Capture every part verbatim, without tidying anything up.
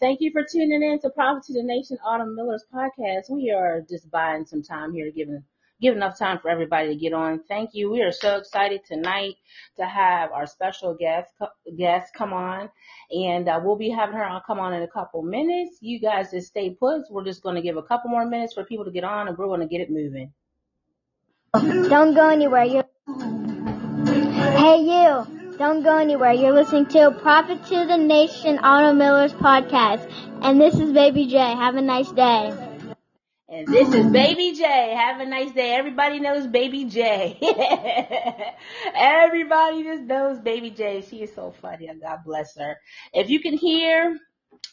Thank you for tuning in to Prophet to the Nation, Autumn Miller's podcast. We are just buying some time here, giving giving enough time for everybody to get on. Thank you. We are so excited tonight to have our special guest guest come on, and uh, we'll be having her on come on in a couple minutes. You guys just stay put. We're just going to give a couple more minutes for people to get on, and we're going to get it moving. Don't go anywhere. You're... Hey, you. Don't go anywhere. You're listening to Prophet to the Nation, Autumn Miller's podcast. And this is Baby J. Have a nice day. And this is Baby J. Have a nice day. Everybody knows Baby J. Everybody just knows Baby J. She is so funny. God bless her. If you can hear,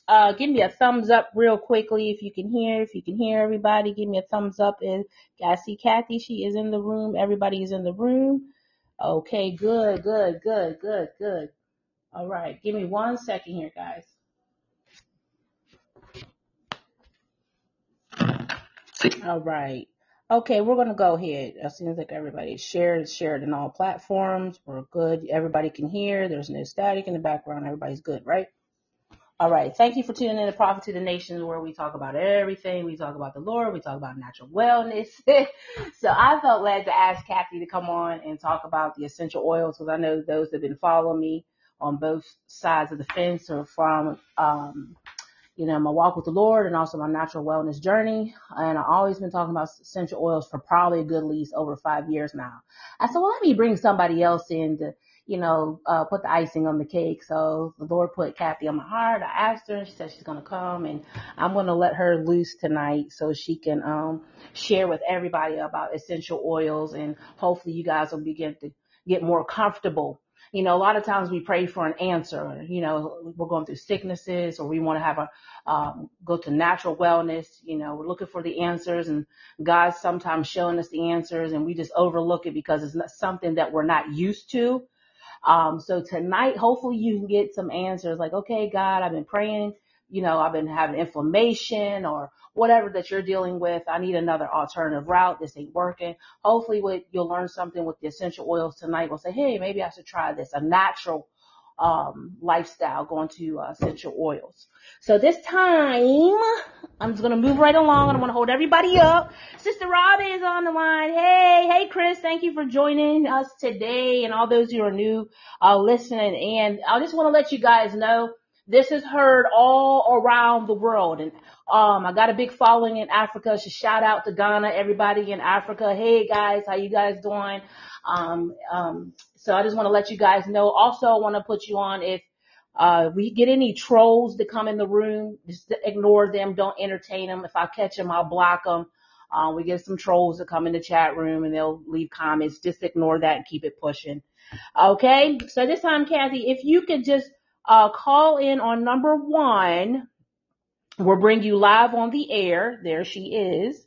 uh, give me a thumbs up real quickly. If you can hear, if you can hear everybody, give me a thumbs up. And I see Kathy. She is in the room. Everybody is in the room. Okay, good, good, good, good, good. All right, give me one second here, guys. All right. Okay, we're going to go ahead. It seems like everybody shared, shared in all platforms. We're good. Everybody can hear. There's no static in the background. Everybody's good, right? All right. Thank you for tuning in to Prophet to the Nation, where we talk about everything. We talk about the Lord. We talk about natural wellness. So I felt led to ask Kathy to come on and talk about the essential oils, because I know those that have been following me on both sides of the fence or from, um, you know, my walk with the Lord and also my natural wellness journey. And I've always been talking about essential oils for probably a good least over five years now. I said, well, let me bring somebody else in to, you know, uh, put the icing on the cake. So the Lord put Kathy on my heart. I asked her, she said she's going to come, and I'm going to let her loose tonight so she can, um, share with everybody about essential oils, and hopefully you guys will begin to get more comfortable. You know, a lot of times we pray for an answer. You know, we're going through sicknesses, or we want to have a, um, go to natural wellness. You know, we're looking for the answers, and God's sometimes showing us the answers, and we just overlook it because it's not something that we're not used to. Um, so tonight, hopefully you can get some answers like, okay, God, I've been praying, you know, I've been having inflammation or whatever that you're dealing with. I need another alternative route. This ain't working. Hopefully what you'll learn something with the essential oils tonight. We'll say, hey, maybe I should try this, a natural, um, lifestyle going to uh, essential oils. So this time I'm just going to move right along. I don't want to hold everybody up. Sister Robin is on the line. Hey, hey, Chris, thank you for joining us today. And all those who are new, uh, listening. And I just want to let you guys know this is heard all around the world. And, um, I got a big following in Africa. So shout out to Ghana, everybody in Africa. Hey guys, how you guys doing? Um, um, so I just want to let you guys know. Also, I want to put you on, if, Uh, we get any trolls to come in the room, just ignore them. Don't entertain them. If I catch them, I'll block them. Uh, we get some trolls to come in the chat room and they'll leave comments. Just ignore that and keep it pushing. Okay. So this time, Kathy, if you could just, uh, call in on number one, we'll bring you live on the air. There she is.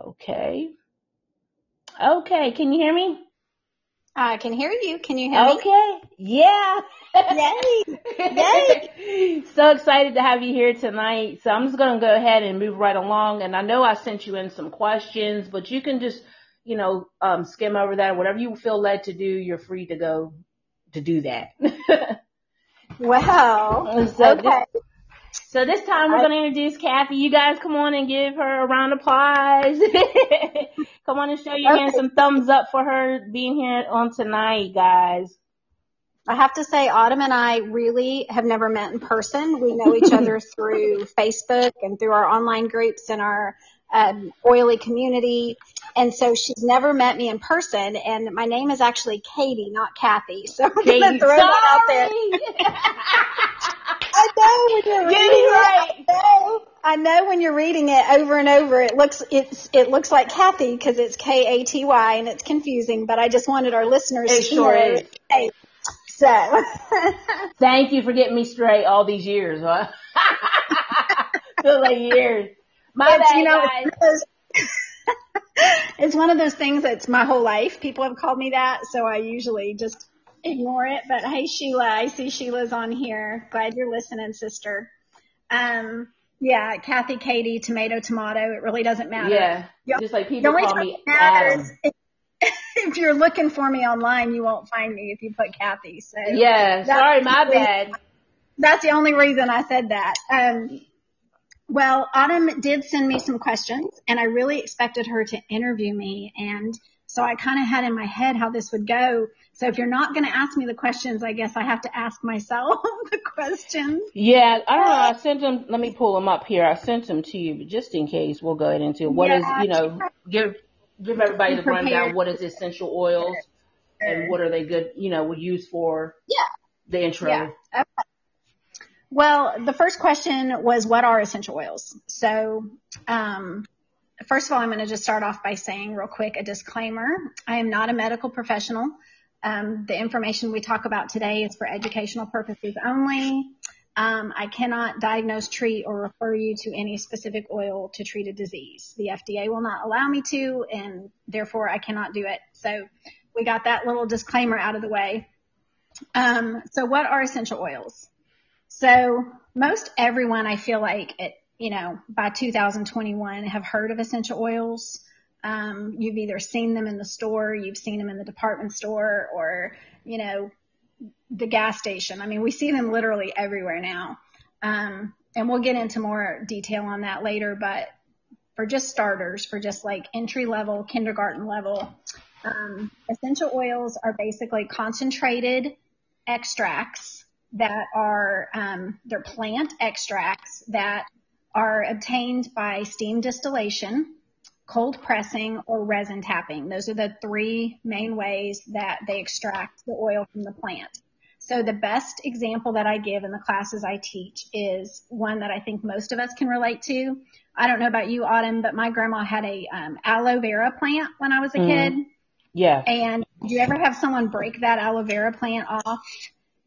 Okay. Okay. Can you hear me? I can hear you. Can you hear okay. me? Okay. Yeah. Yay. Yay. So excited to have you here tonight. So I'm just going to go ahead and move right along. And I know I sent you in some questions, but you can just, you know, um, skim over that. Whatever you feel led to do, you're free to go to do that. Wow. So okay. This, so this time we're going to introduce Kathy. You guys come on and give her a round of applause. Come on and show your hands, some thumbs up for her being here on tonight, guys. I have to say, Autumn and I really have never met in person. We know each other through Facebook and through our online groups and our um, oily community. And so she's never met me in person. And my name is actually Katie, not Kathy. So I'm going to throw that out there. I know when you're reading right. it. I know, I know when you're reading it over and over, it looks it's it looks like Kathy because it's K A T Y and it's confusing. But I just wanted our listeners it to sure know. Is. Hey, so, thank you for getting me straight all these years. Huh? feels like years. My bad, you know, guys. It's one of those things that's my whole life. People have called me that, so I usually just ignore it. But hey, Sheila, I see Sheila's on here. Glad you're listening, sister. Um, yeah, Kathy, Katie, tomato, tomato. It really doesn't matter. Yeah, Y'all, just like people call me Adam. If, if you're looking for me online, you won't find me if you put Kathy. So yeah, sorry, my bad. That's the only reason I said that. Um, well, Autumn did send me some questions, and I really expected her to interview me, and so I kind of had in my head how this would go. So if you're not going to ask me the questions, I guess I have to ask myself the questions. Yeah, I don't know. I sent them. Let me pull them up here. I sent them to you, but just in case, we'll go ahead into what yeah, is, you know, give give everybody the rundown. What is essential oils, and what are they good, you know, would use for yeah. the intro. Yeah. Okay. Well, the first question was, what are essential oils? So, um, first of all, I'm going to just start off by saying real quick a disclaimer. I am not a medical professional. Um, the information we talk about today is for educational purposes only. Um, I cannot diagnose, treat, or refer you to any specific oil to treat a disease. The F D A will not allow me to, and therefore I cannot do it. So we got that little disclaimer out of the way. Um, so what are essential oils? So most everyone, I feel like, it, you know, by two thousand twenty-one have heard of essential oils. Um, you've either seen them in the store, you've seen them in the department store, or, you know, the gas station. I mean, we see them literally everywhere now. Um, and we'll get into more detail on that later. But for just starters, for just like entry level, kindergarten level, um, essential oils are basically concentrated extracts that are, um, they're plant extracts that are obtained by steam distillation, cold pressing, or resin tapping. Those are the three main ways that they extract the oil from the plant. So the best example that I give in the classes I teach is one that I think most of us can relate to. I don't know about you, Autumn, but my grandma had a um, aloe vera plant when I was a mm. kid. Yeah. And do you ever have someone break that aloe vera plant off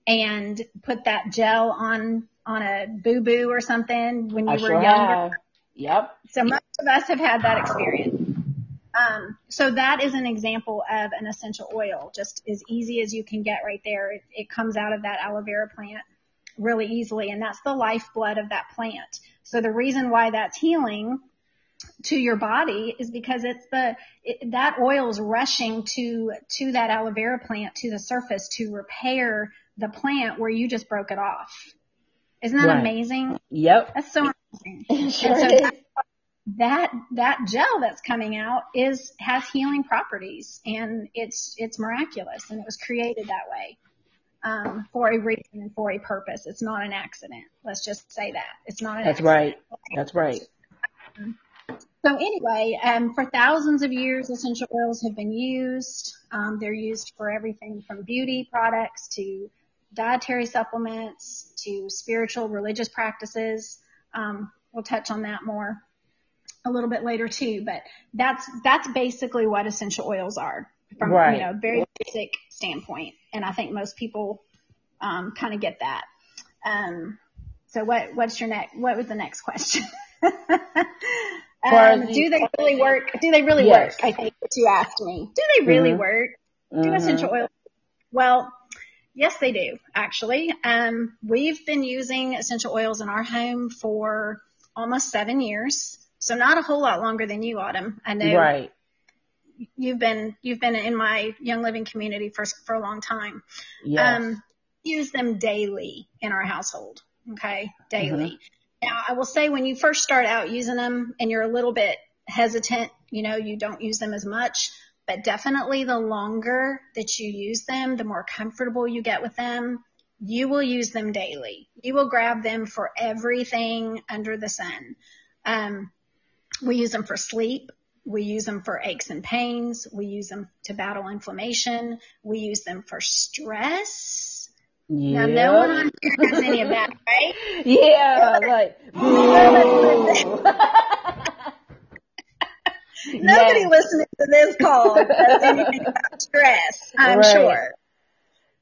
and put that gel on on a boo-boo or something when you I were sure younger? Have. Yep. So most of us have had that experience. Um, so that is an example of an essential oil, just as easy as you can get right there. It, it comes out of that aloe vera plant really easily, and that's the lifeblood of that plant. So the reason why that's healing to your body is because it's the it, that oil's rushing to to that aloe vera plant, to the surface, to repair the plant where you just broke it off. Isn't that right. amazing? Yep. That's so amazing. Sure and so is. That, that that gel that's coming out is has healing properties, and it's it's miraculous, and it was created that way um, for a reason and for a purpose. It's not an accident. Let's just say that it's not an that's accident. That's right. That's right. So anyway, um, for thousands of years, essential oils have been used. Um, they're used for everything from beauty products to dietary supplements to spiritual religious practices. Um, we'll touch on that more a little bit later too, but that's, that's basically what essential oils are from, right. you know, very basic standpoint. And I think most people, um, kind of get that. Um, so what, what's your next, what was the next question? um, do they really work? Do they really yes. work? I think that you asked me, do they really mm-hmm. work? Do mm-hmm. essential oils? Well, yes, they do, actually. Um, we've been using essential oils in our home for almost seven years, so not a whole lot longer than you, Autumn. I know right. you've been you've been in my Young Living community for for a long time. Yes. Um, use them daily in our household, okay, daily. Mm-hmm. Now, I will say when you first start out using them and you're a little bit hesitant, you know, you don't use them as much. But definitely the longer that you use them, the more comfortable you get with them. You will use them daily. You will grab them for everything under the sun. Um, we use them for sleep. We use them for aches and pains. We use them to battle inflammation. We use them for stress. Yeah. Now, no one on here does any of that, right? Yeah, like, Nobody yes. listening to this call does anything about stress, I'm right. sure.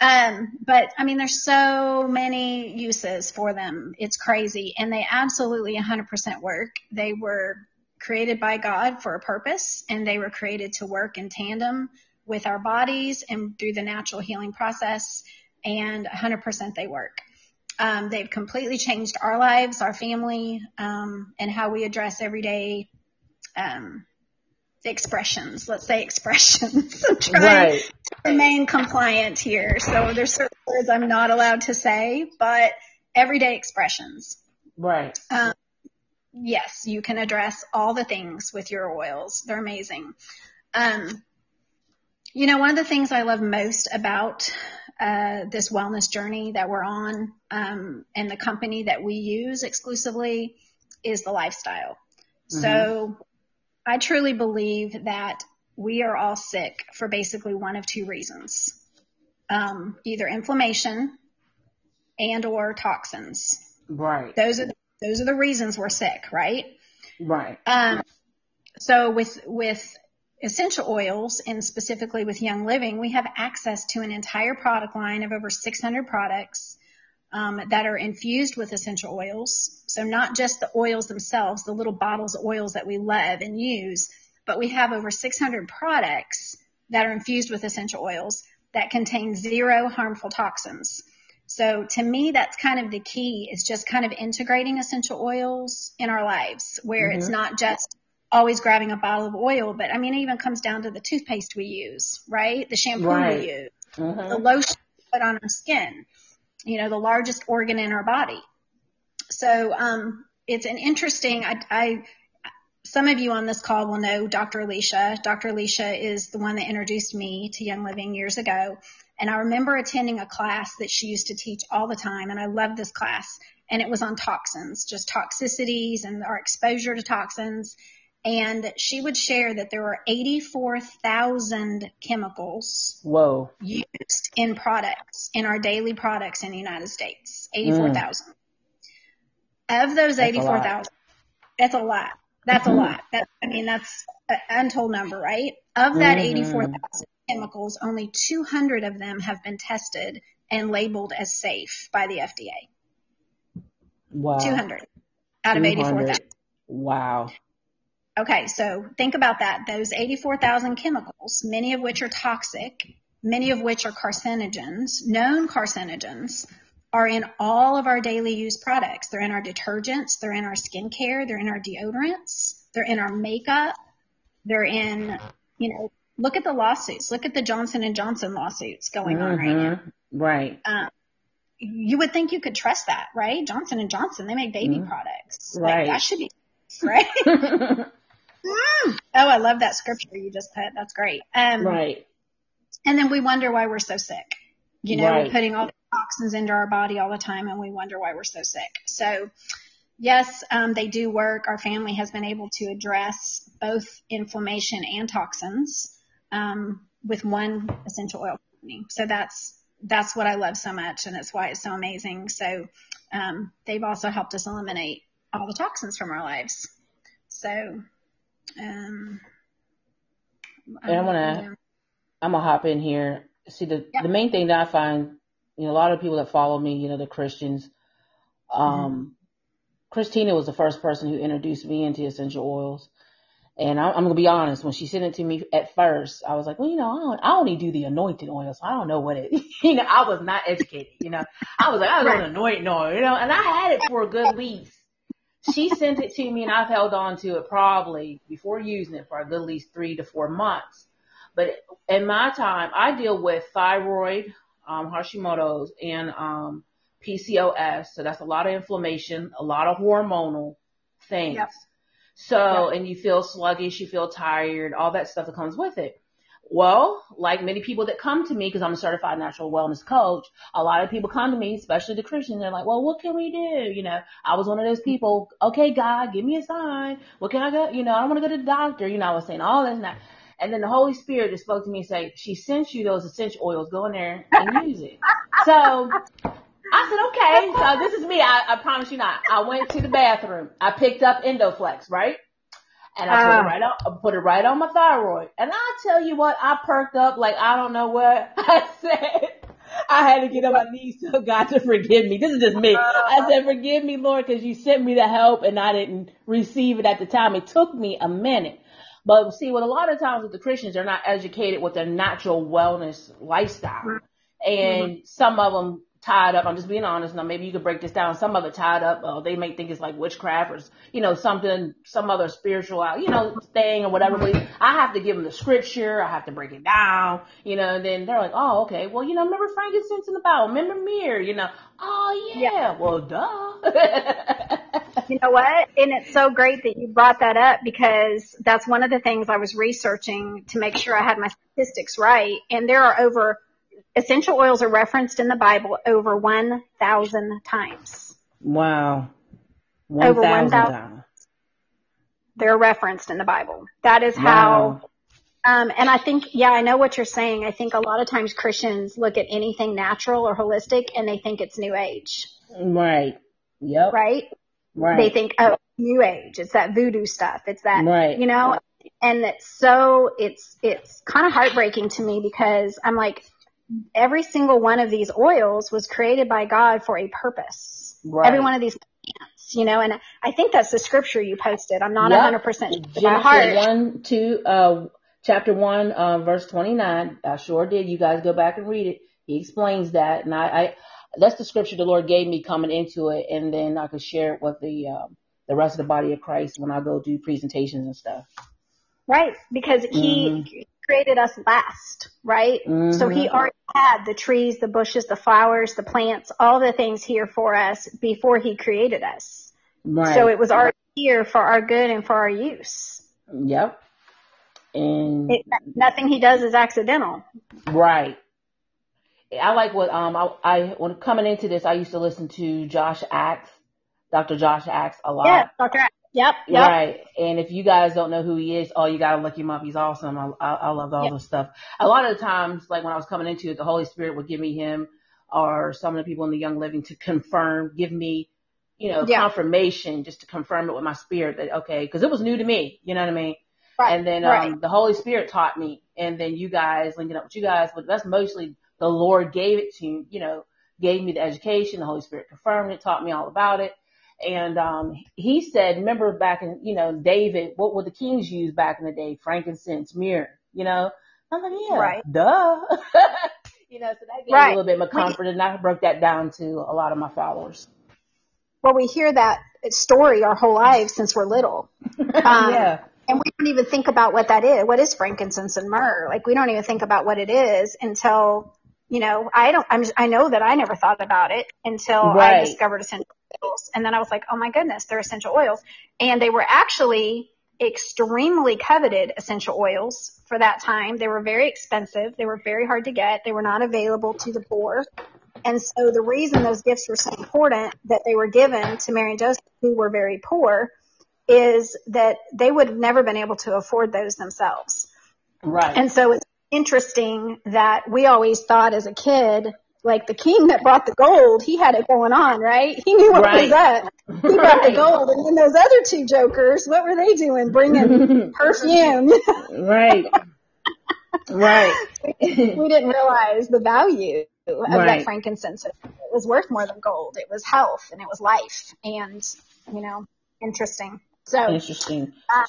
Um, but I mean, there's so many uses for them. It's crazy. And they absolutely one hundred percent work. They were created by God for a purpose, and they were created to work in tandem with our bodies and through the natural healing process, and one hundred percent they work. Um, they've completely changed our lives, our family, um, and how we address everyday um, expressions. Let's say expressions. I'm trying right. to remain compliant here. So there's certain words I'm not allowed to say, but everyday expressions. Right. Um, yes, you can address all the things with your oils. They're amazing. Um, you know, one of the things I love most about Uh, this wellness journey that we're on, um, and the company that we use exclusively, is the lifestyle. Mm-hmm. So I truly believe that we are all sick for basically one of two reasons, um, either inflammation and or toxins. Right. Those are, those are the reasons we're sick, right? Right. Um, so with, with, essential oils, and specifically with Young Living, we have access to an entire product line of over six hundred products um, that are infused with essential oils. So not just the oils themselves, the little bottles of oils that we love and use, but we have over six hundred products that are infused with essential oils that contain zero harmful toxins. So to me, that's kind of the key, is just kind of integrating essential oils in our lives, where mm-hmm. it's not just always grabbing a bottle of oil, but I mean, it even comes down to the toothpaste we use, right? The shampoo right. we use, mm-hmm. the lotion we put on our skin, you know, the largest organ in our body. So, um, it's an interesting, I, I, some of you on this call will know Doctor Alicia. Doctor Alicia is the one that introduced me to Young Living years ago. And I remember attending a class that she used to teach all the time. And I loved this class, and it was on toxins, just toxicities and our exposure to toxins. And she would share that there were eighty-four thousand chemicals Whoa. used in products, in our daily products in the United States, eighty-four thousand. Mm. Of those eighty-four thousand, that's a lot. That's mm-hmm. a lot. That, I mean, that's an untold number, right? Of that mm-hmm. eighty-four thousand chemicals, only two hundred of them have been tested and labeled as safe by the F D A. Wow. two hundred out of eighty-four thousand. Wow. Okay, so think about that. Those eighty-four thousand chemicals, many of which are toxic, many of which are carcinogens, known carcinogens, are in all of our daily use products. They're in our detergents, they're in our skincare, they're in our deodorants, they're in our makeup, they're in, you know, look at the lawsuits. Look at the Johnson and Johnson lawsuits going mm-hmm. on right now. Right. Um, you would think you could trust that, right? Johnson and Johnson, they make baby mm-hmm. products. Right. Like, that should be, right? Mm. Oh, I love that scripture you just put. That's great. Um, right. And then we wonder why we're so sick. You know, right. we're putting all the toxins into our body all the time, and we wonder why we're so sick. So, yes, um, they do work. Our family has been able to address both inflammation and toxins um, with one essential oil company. So that's that's what I love so much, and that's why it's so amazing. So um, they've also helped us eliminate all the toxins from our lives. So... Um, and I'm gonna, I'm gonna hop in here. See, the yeah. the main thing that I find, you know, a lot of people that follow me, you know, the Christians. Um, mm-hmm. Christina was the first person who introduced me into essential oils, and I, I'm gonna be honest. When she sent it to me at first, I was like, well, you know, I, don't, I only do the anointing oils. So I don't know what it. You know, I was not educated. You know, I was like, I was on anointing oil. You know, and I had it for a good week. She sent it to me, and I've held on to it probably before using it for at least three to four months. But in my time, I deal with thyroid, um, Hashimoto's, and um, P C O S. So that's a lot of inflammation, a lot of hormonal things. Yep. So, yep. and you feel sluggish, you feel tired, all that stuff that comes with it. Well, like many people that come to me, because I'm a certified natural wellness coach, a lot of people come to me, especially the Christians, they're like, well, what can we do? You know, I was one of those people, okay, God, give me a sign. What can I go? You know, I don't want to go to the doctor. You know, I was saying all this and that. And then the Holy Spirit just spoke to me and said, she sent you those essential oils. Go in there and use it. So I said, okay, so this is me. I, I promise you not. I went to the bathroom. I picked up Endoflex, right? And I put, um, it right on, put it right on my thyroid. And I tell you what, I perked up like I don't know what I said. I had to get on my knees, so God to forgive me. This is just me. I said, forgive me, Lord, because you sent me the help and I didn't receive it at the time. It took me a minute. But see, what a lot of times with the Christians, they're not educated with their natural wellness lifestyle. And mm-hmm. some of them tied up, I'm just being honest now, maybe you could break this down, some of it tied up, oh, they may think it's like witchcraft or, you know, something, some other spiritual, you know, thing or whatever. But I have to give them the scripture, I have to break it down, you know, and then they're like, oh, okay, well, you know, remember frankincense in the Bible, remember myrrh, you know, oh, yeah, yeah. well, duh. You know what? And it's so great that you brought that up, because that's one of the things I was researching to make sure I had my statistics right. And there are over, essential oils are referenced in the Bible over one thousand times. Wow. one, over one thousand times. They're referenced in the Bible. That is wow. how, um, and I think, yeah, I know what you're saying. I think a lot of times Christians look at anything natural or holistic and they think it's new age. Right. Yep. Right? Right. They think, oh, new age. It's that voodoo stuff. It's that, right. you know, and it's so, it's, it's kind of heartbreaking to me, because I'm like, every single one of these oils was created by God for a purpose. Right. Every one of these plants, you know, and I think that's the scripture you posted. I'm not yep. one hundred percent sure by heart. One, two, uh, chapter one, uh, verse twenty-nine. I sure did. You guys go back and read it. He explains that. And I, I that's the scripture the Lord gave me coming into it. And then I could share it with the, um, the rest of the body of Christ when I go do presentations and stuff. Right. Because he, mm-hmm. created us last, right? Mm-hmm. So he already had the trees, the bushes, the flowers, the plants, all the things here for us before he created us. Right. So it was already here for our good and for our use. Yep. And it, nothing he does is accidental. Right. I like what um I, I when coming into this, I used to listen to Josh Axe, Doctor Josh Axe a lot. Yeah, Doctor Axe. Yep, yep. Right. And if you guys don't know who he is, oh, you got to look him up. He's awesome. I, I, I love all yep. this stuff. A lot of the times, like when I was coming into it, the Holy Spirit would give me him or some of the people in the Young Living to confirm, give me, you know, yeah. confirmation, just to confirm it with my spirit that, okay, because it was new to me. You know what I mean? Right. And then um, right. the Holy Spirit taught me. And then you guys, linking up with you guys, but that's mostly the Lord gave it to, you know, gave me the education. The Holy Spirit confirmed it, taught me all about it. And um he said, remember back in, you know, David, what would the kings use back in the day? Frankincense, myrrh, you know? I'm like, yeah, right. duh. You know, so that gave right. me a little bit of comfort, and I broke that down to a lot of my followers. Well, we hear that story our whole lives since we're little. Um, yeah. And we don't even think about what that is. What is frankincense and myrrh? Like, we don't even think about what it is until, you know, I don't, I'm just, I know that I never thought about it until right. I discovered essential oils. And then I was like, oh my goodness, they're essential oils. And they were actually extremely coveted essential oils for that time. They were very expensive. They were very hard to get. They were not available to the poor. And so the reason those gifts were so important that they were given to Mary and Joseph, who were very poor, is that they would have never been able to afford those themselves. Right. And so it's interesting that we always thought as a kid, like the king that brought the gold, he had it going on, right? He knew what right. was up. He brought the gold. And then those other two jokers, what were they doing? Bringing perfume. Right. Right. We didn't realize the value of right. that frankincense. It was worth more than gold. It was health and it was life. And, you know, interesting. So interesting. Uh,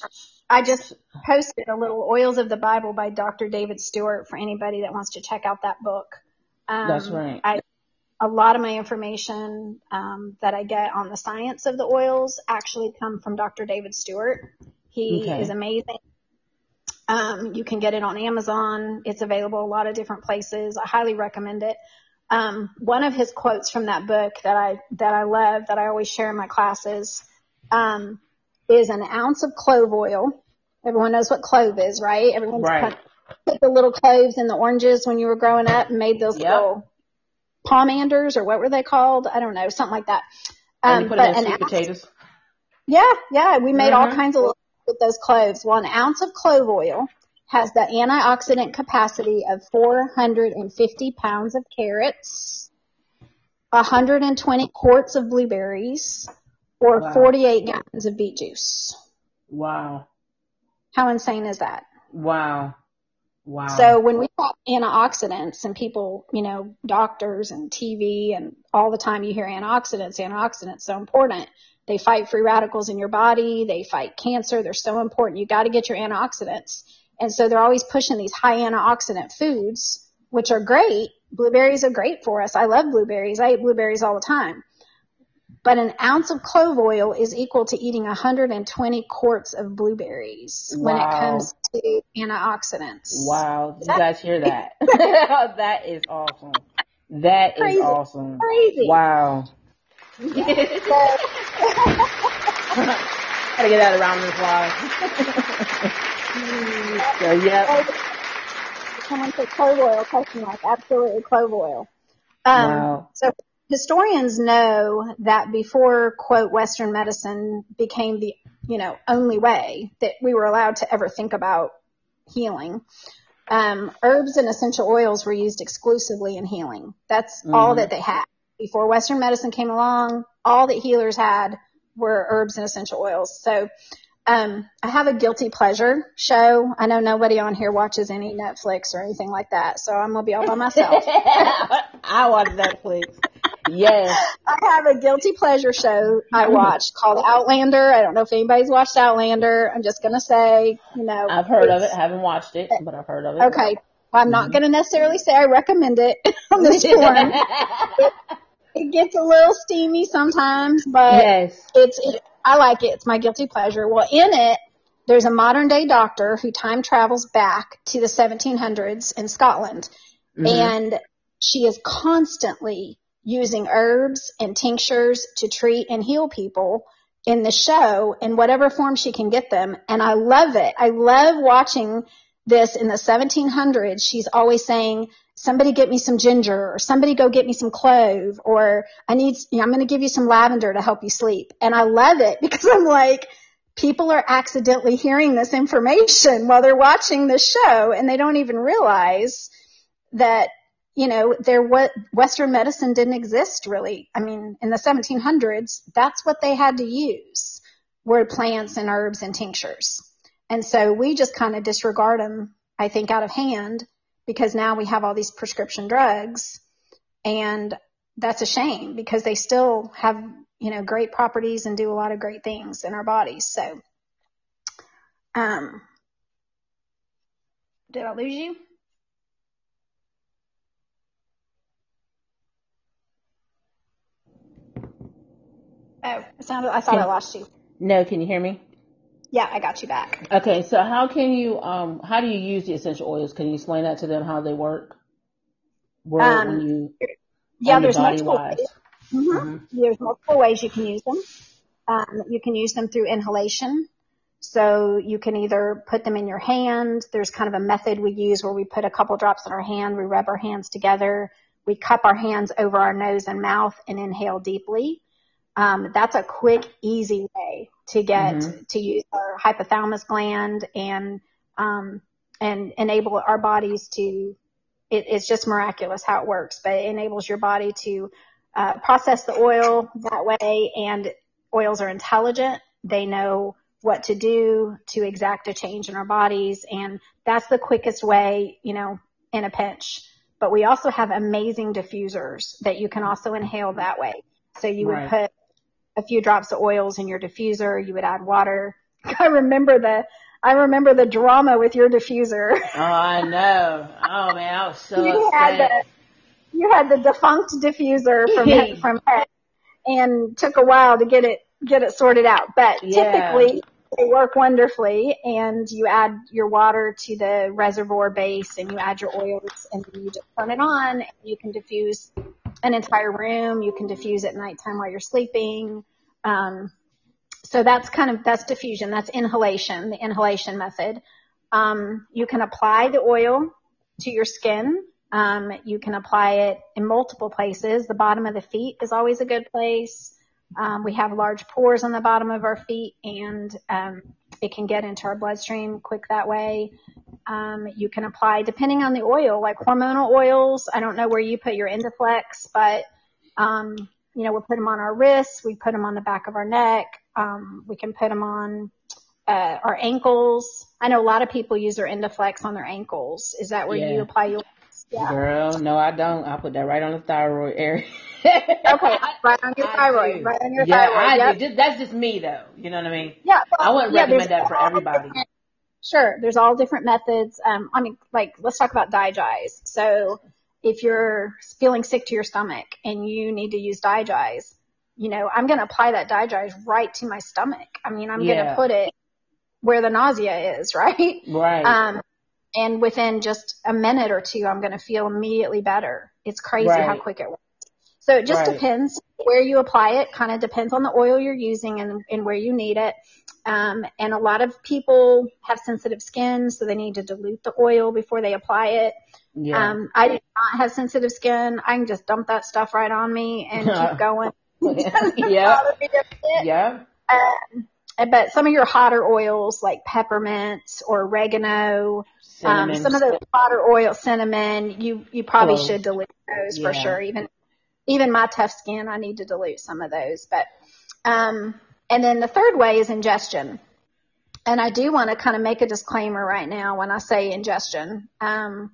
I just posted a little Oils of the Bible by Doctor David Stewart for anybody that wants to check out that book. Um, That's right. I, a lot of my information um, that I get on the science of the oils actually come from Doctor David Stewart. He okay. is amazing. Um, you can get it on Amazon. It's available a lot of different places. I highly recommend it. Um, one of his quotes from that book that I that I love, that I always share in my classes, um, is an ounce of clove oil. Everyone knows what clove is, right? Everyone's right. Kind of put the little cloves in the oranges when you were growing up and made those yep. little pomanders, or what were they called? I don't know, something like that. Um, and you put but it in sweet potatoes. Yeah, yeah. We made mm-hmm. all kinds of little with those cloves. Well, an ounce of clove oil has the antioxidant capacity of four hundred fifty pounds of carrots, one hundred twenty quarts of blueberries, or wow. forty-eight gallons of beet juice. Wow. How insane is that? Wow. Wow. So when we talk antioxidants and people, you know, doctors and T V and all the time you hear antioxidants, antioxidants, so important. They fight free radicals in your body. They fight cancer. They're so important. You got to get your antioxidants. And so they're always pushing these high antioxidant foods, which are great. Blueberries are great for us. I love blueberries. I eat blueberries all the time. But an ounce of clove oil is equal to eating one hundred twenty quarts of blueberries. Wow. When it comes to antioxidants. Wow. Did you guys hear that? That is awesome. That Crazy. Is awesome. Crazy. Wow. Yes. I gotta get that around the applause. So, yep. Someone said clove oil, question mark. Absolutely clove oil. Um, wow. So, historians know that before, quote, Western medicine became the, you know, only way that we were allowed to ever think about healing, um, herbs and essential oils were used exclusively in healing. That's mm-hmm. all that they had. Before Western medicine came along, all that healers had were herbs and essential oils. So um, I have a guilty pleasure show. I know nobody on here watches any Netflix or anything like that, so I'm going to be all by myself. I watch Netflix. Yes. I have a guilty pleasure show I watched called Outlander. I don't know if anybody's watched Outlander. I'm just going to say, you know. I've heard of it. I haven't watched it, but I've heard of it. Okay. Well, I'm mm-hmm. not going to necessarily say I recommend it on this forum. it, it gets a little steamy sometimes, but yes. it's it, I like it. It's my guilty pleasure. Well, in it, there's a modern-day doctor who time travels back to the seventeen hundreds in Scotland, mm-hmm. and she is constantly using herbs and tinctures to treat and heal people in the show in whatever form she can get them. And I love it. I love watching this in the seventeen hundreds. She's always saying, somebody get me some ginger, or somebody go get me some clove, or I need, you know, I'm going to give you some lavender to help you sleep. And I love it because I'm like, people are accidentally hearing this information while they're watching this show, and they don't even realize that, you know, there what Western medicine didn't exist really. I mean, in the seventeen hundreds, that's what they had to use were plants and herbs and tinctures. And so we just kind of disregard them, I think, out of hand because now we have all these prescription drugs, and that's a shame because they still have, you know, great properties and do a lot of great things in our bodies. So, um, did I lose you? Oh, it sounded, I thought can, I lost you. No, can you hear me? Yeah, I got you back. Okay, so how can you, um, how do you use the essential oils? Can you explain that to them, how they work? Where, um, when you, yeah, there's multiple, mm-hmm. Mm-hmm. there's multiple ways you can use them. Um, you can use them through inhalation. So you can either put them in your hand. There's kind of a method we use where we put a couple drops in our hand. We rub our hands together. We cup our hands over our nose and mouth and inhale deeply. Um, that's a quick, easy way to get mm-hmm. to use our hypothalamus gland and um, and enable our bodies to. It, it's just miraculous how it works, but it enables your body to uh, process the oil that way. And oils are intelligent; they know what to do to exact a change in our bodies, and that's the quickest way, you know, in a pinch. But we also have amazing diffusers that you can also inhale that way. So you right. would put a few drops of oils in your diffuser. You would add water. I remember the, I remember the drama with your diffuser. Oh, I know. Oh man, I was so you upset. Had the, you had the defunct diffuser from head, from head, and took a while to get it get it sorted out. But yeah. typically they work wonderfully, and you add your water to the reservoir base, and you add your oils, and you just turn it on, and you can diffuse an entire room. You can diffuse at nighttime while you're sleeping. Um, so that's kind of, that's diffusion. That's inhalation, the inhalation method. Um, you can apply the oil to your skin. Um, you can apply it in multiple places. The bottom of the feet is always a good place. Um, we have large pores on the bottom of our feet, and um, it can get into our bloodstream quick that way. Um, you can apply, depending on the oil, like hormonal oils. I don't know where you put your Endoflex, but, um, you know, we'll put them on our wrists. We put them on the back of our neck. Um, we can put them on uh, our ankles. I know a lot of people use their Endoflex on their ankles. Is that where yeah. you apply your? Yeah. Girl, no, I don't. I put that right on the thyroid area. Okay, right on your I thyroid. Do. Right on your yeah, thyroid. I yep. do. That's just me, though. You know what I mean? Yeah. Well, I wouldn't yeah, recommend that for everybody. Sure. There's all different methods. Um, I mean, like, let's talk about Digize. So if you're feeling sick to your stomach and you need to use Digize, you know, I'm going to apply that Digize right to my stomach. I mean, I'm yeah. going to put it where the nausea is, right? Right. Um, and within just a minute or two, I'm going to feel immediately better. It's crazy right. how quick it works. So it just right. depends where you apply it. Kind of depends on the oil you're using and, and where you need it. Um, and a lot of people have sensitive skin, so they need to dilute the oil before they apply it. Yeah. Um, I do not have sensitive skin. I can just dump that stuff right on me and keep going. yeah. Yeah. Um, but some of your hotter oils like peppermint or oregano, um, some of those hotter oil, cinnamon, you, you probably oh. should dilute those yeah. for sure. Even, even my tough skin, I need to dilute some of those. But, um, and then the third way is ingestion. And I do want to kind of make a disclaimer right now when I say ingestion, um,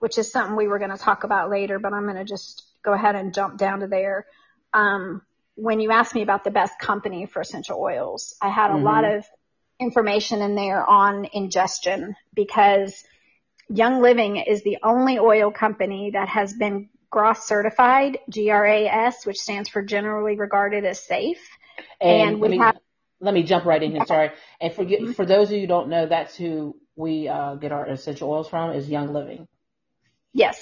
which is something we were going to talk about later, but I'm going to just go ahead and jump down to there. Um, when you asked me about the best company for essential oils, I had a mm-hmm. lot of information in there on ingestion because Young Living is the only oil company that has been G R A S certified, G R A S, which stands for generally regarded as safe. And, and we let me, have, let me jump right in here. Sorry. And for, mm-hmm. for those of you who don't know, that's who we uh, get our essential oils from is Young Living. Yes.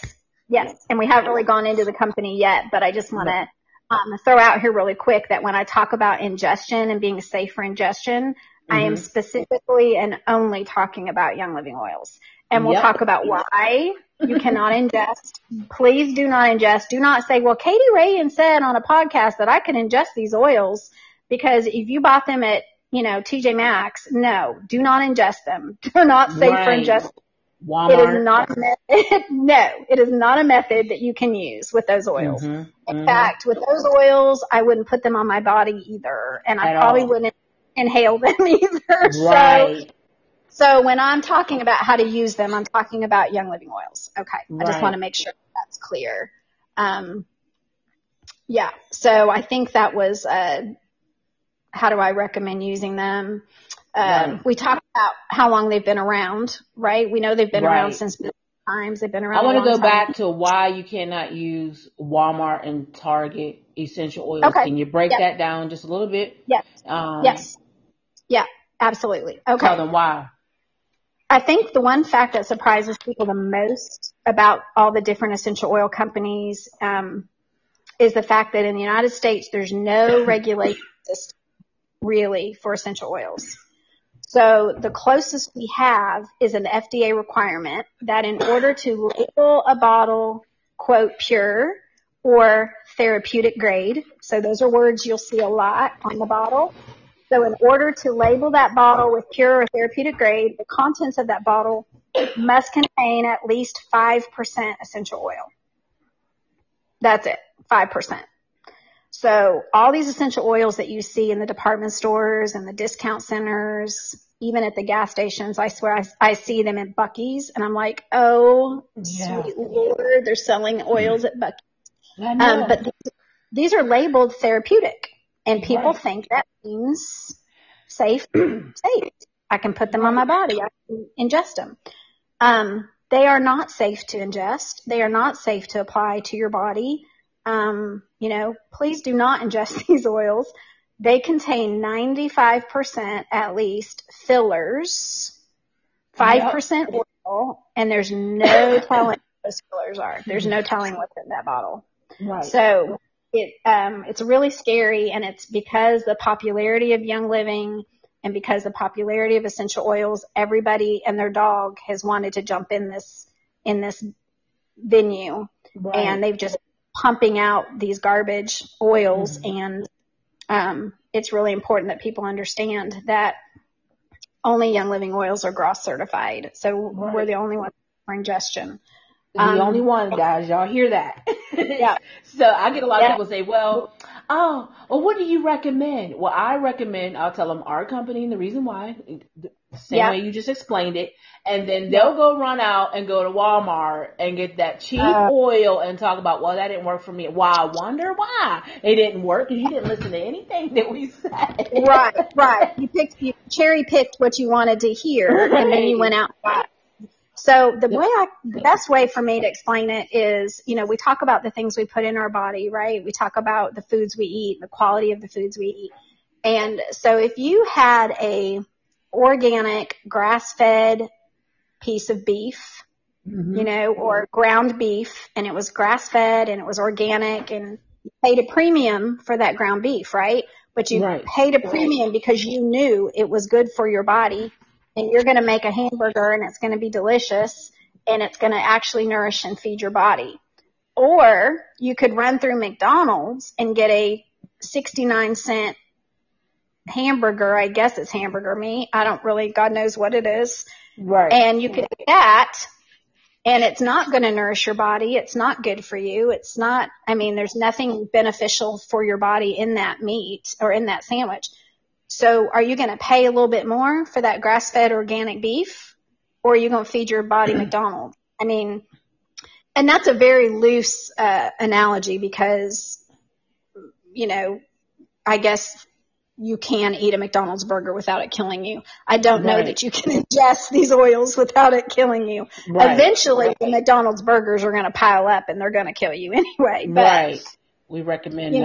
Yes. yes. And we haven't really gone into the company yet, but I just want to Um, throw out here really quick that when I talk about ingestion and being safe for ingestion, mm-hmm. I am specifically and only talking about Young Living oils. And we'll yep. talk about why you cannot ingest. Please do not ingest. Do not say, well, Katie Reagan said on a podcast that I can ingest these oils because if you bought them at, you know, T J Maxx, no, do not ingest them. They're not safe right. for ingestion. Walmart. It is not a method, no, it is not a method that you can use with those oils. Mm-hmm, in mm-hmm. fact, with those oils, I wouldn't put them on my body either, and I At probably all. wouldn't inhale them either. Right. So, so when I'm talking about how to use them, I'm talking about Young Living oils. Okay, right. I just want to make sure that's clear. Um, yeah, so I think that was uh, how do I recommend using them? Um, right. We talked about how long they've been around, right? We know they've been right. around since times. They've been around. I want to go time. back to why you cannot use Walmart and Target essential oils. Okay. Can you break yep. that down just a little bit? Yes. Um, yes. Yeah, absolutely. Okay. Tell them why. I think the one fact that surprises people the most about all the different essential oil companies um, is the fact that in the United States, there's no regulation system really for essential oils. So the closest we have is an F D A requirement that in order to label a bottle, quote, pure or therapeutic grade, so those are words you'll see a lot on the bottle. So in order to label that bottle with pure or therapeutic grade, the contents of that bottle must contain at least five percent essential oil. That's it, five percent. So all these essential oils that you see in the department stores and the discount centers, even at the gas stations, I swear I, I see them at Buc-ee's and I'm like, oh, yeah. sweet Lord, they're selling oils at Buc-ee's. Um, but these, these are labeled therapeutic and people right. think that means safe, safe. I can put them on my body. I can ingest them. Um, they are not safe to ingest. They are not safe to apply to your body. Um, you know, please do not ingest these oils. They contain ninety-five percent at least fillers, five percent yep. oil, and there's no telling what those fillers are. There's no telling what's in that bottle. Right. So it, um, it's really scary, and it's because the popularity of Young Living and because the popularity of essential oils, everybody and their dog has wanted to jump in this, in this venue, right. and they've just pumping out these garbage oils mm-hmm. and um, it's really important that people understand that only Young Living oils are G R A S certified. So right. we're the only ones for ingestion. The um, only one, guys. Y'all hear that? Yeah. So I get a lot yeah. of people say, well, oh, well, what do you recommend? Well, I recommend, I'll tell them our company and the reason why, same yep. way you just explained it. And then they'll yep. go run out and go to Walmart and get that cheap uh, oil and talk about, well, that didn't work for me. Why? Well, I wonder why it didn't work. You didn't listen to anything that we said. Right, right. You picked, you cherry picked what you wanted to hear right. and then you went out and bought. So the way I, the best way for me to explain it is, you know, we talk about the things we put in our body, right? We talk about the foods we eat, the quality of the foods we eat. And so if you had a organic grass-fed piece of beef, mm-hmm. you know, or ground beef, and it was grass-fed and it was organic, and you paid a premium for that ground beef, right? But you right. paid a premium right. because you knew it was good for your body. And you're going to make a hamburger and it's going to be delicious and it's going to actually nourish and feed your body. Or you could run through McDonald's and get a sixty-nine cent hamburger. I guess it's hamburger meat. I don't really, God knows what it is. Right. And you could eat that and it's not going to nourish your body. It's not good for you. It's not, I mean, there's nothing beneficial for your body in that meat or in that sandwich. So are you going to pay a little bit more for that grass-fed organic beef, or are you going to feed your body McDonald's? I mean, and that's a very loose uh, analogy because, you know, I guess you can eat a McDonald's burger without it killing you. I don't right. know that you can ingest these oils without it killing you. Right. Eventually, right. the McDonald's burgers are going to pile up and they're going to kill you anyway. But, right. We recommend that.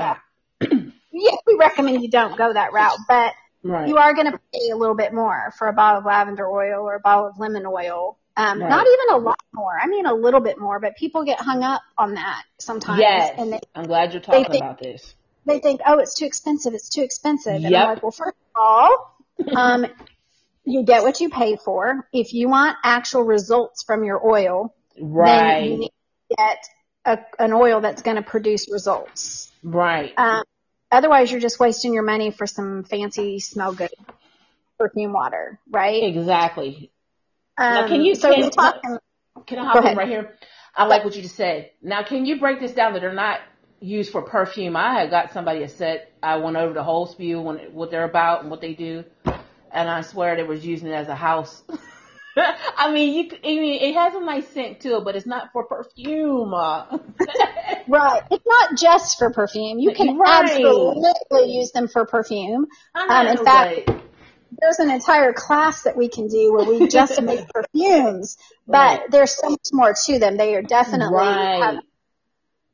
Know, yeah, we recommend you don't go that route, but right. you are going to pay a little bit more for a bottle of lavender oil or a bottle of lemon oil. Um, right. Not even a lot more. I mean, a little bit more, but people get hung up on that sometimes. Yes, and they, I'm glad you're talking think, about this. They think, oh, it's too expensive. It's too expensive. And yep. I'm like, well, first of all, um, you get what you pay for. If you want actual results from your oil, right. then you need to get a, an oil that's going to produce results. Right. Um, Otherwise, you're just wasting your money for some fancy, smell-good perfume water, right? Exactly. Um, now, can you so can, can, can I hop in right here? I like what you just said. Now, can you break this down that they're not used for perfume? I had got somebody that said I went over the whole spiel when what they're about and what they do, and I swear they was using it as a house. I mean, you, I mean, it has a nice scent to it, but it's not for perfume. Right. It's not just for perfume. You can right. absolutely use them for perfume. Um, in fact, right. there's an entire class that we can do where we just make perfumes, but right. there's so much more to them. They are definitely right. have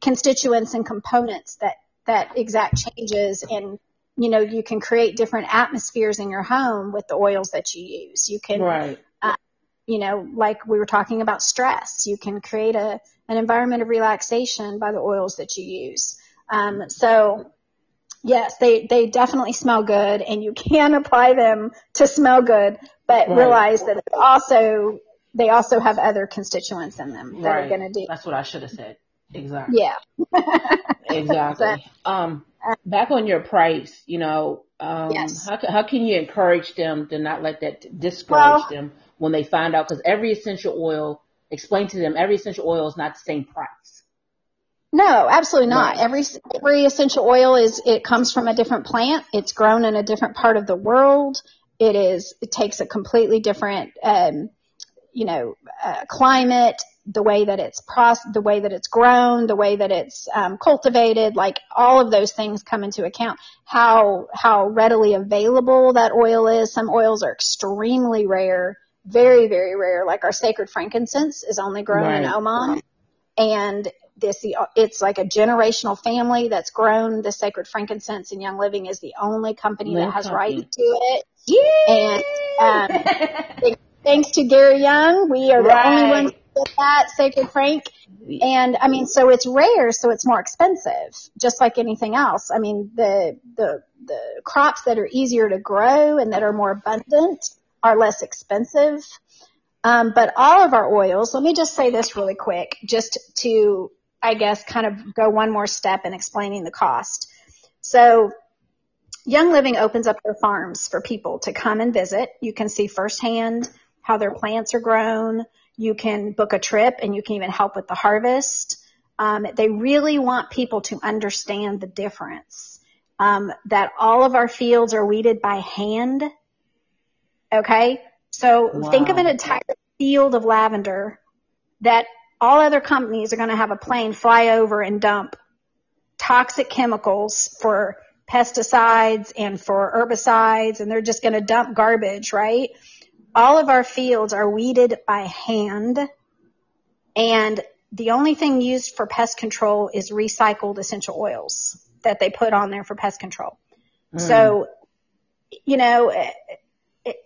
constituents and components that, that exact changes in. You know, you can create different atmospheres in your home with the oils that you use. You can, right. uh, you know, like we were talking about stress, you can create a an environment of relaxation by the oils that you use. Um, so, yes, they, they definitely smell good, and you can apply them to smell good, but right. realize that it's also they also have other constituents in them that right. are going to do. That's what I should have said. Exactly. Yeah. Exactly. So, um, back on your price, you know, um, yes. how, how can you encourage them to not let that discourage well, them when they find out? Because every essential oil, explain to them, every essential oil is not the same price. No, absolutely not. Right. Every every essential oil is it comes from a different plant. It's grown in a different part of the world. It is it takes a completely different, um, you know, uh, climate. The way that it's processed, the way that it's grown, the way that it's um, cultivated, like all of those things come into account. How how readily available that oil is. Some oils are extremely rare, very, very rare. Like our sacred frankincense is only grown right. in Oman. And this it's like a generational family that's grown the sacred frankincense, and Young Living is the only company Little that has company. rights to it. Yay! And um, thanks to Gary Young, we are right. the only ones with that sacred frank. And I mean, so it's rare, so it's more expensive, just like anything else. I mean, the the the crops that are easier to grow and that are more abundant are less expensive. Um, but all of our oils, let me just say this really quick, just to, I guess, kind of go one more step in explaining the cost. So Young Living opens up their farms for people to come and visit. You can see firsthand how their plants are grown. You can book a trip, and you can even help with the harvest. Um, they really want people to understand the difference. um, that all of our fields are weeded by hand. Okay. So wow. Think of an entire field of lavender that all other companies are going to have a plane fly over and dump toxic chemicals for pesticides and for herbicides, and they're just going to dump garbage, right? All of our fields are weeded by hand, and the only thing used for pest control is recycled essential oils that they put on there for pest control. Mm. So, you know,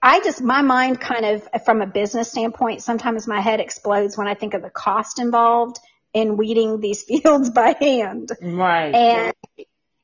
I just, my mind kind of, from a business standpoint, sometimes my head explodes when I think of the cost involved in weeding these fields by hand. Right. And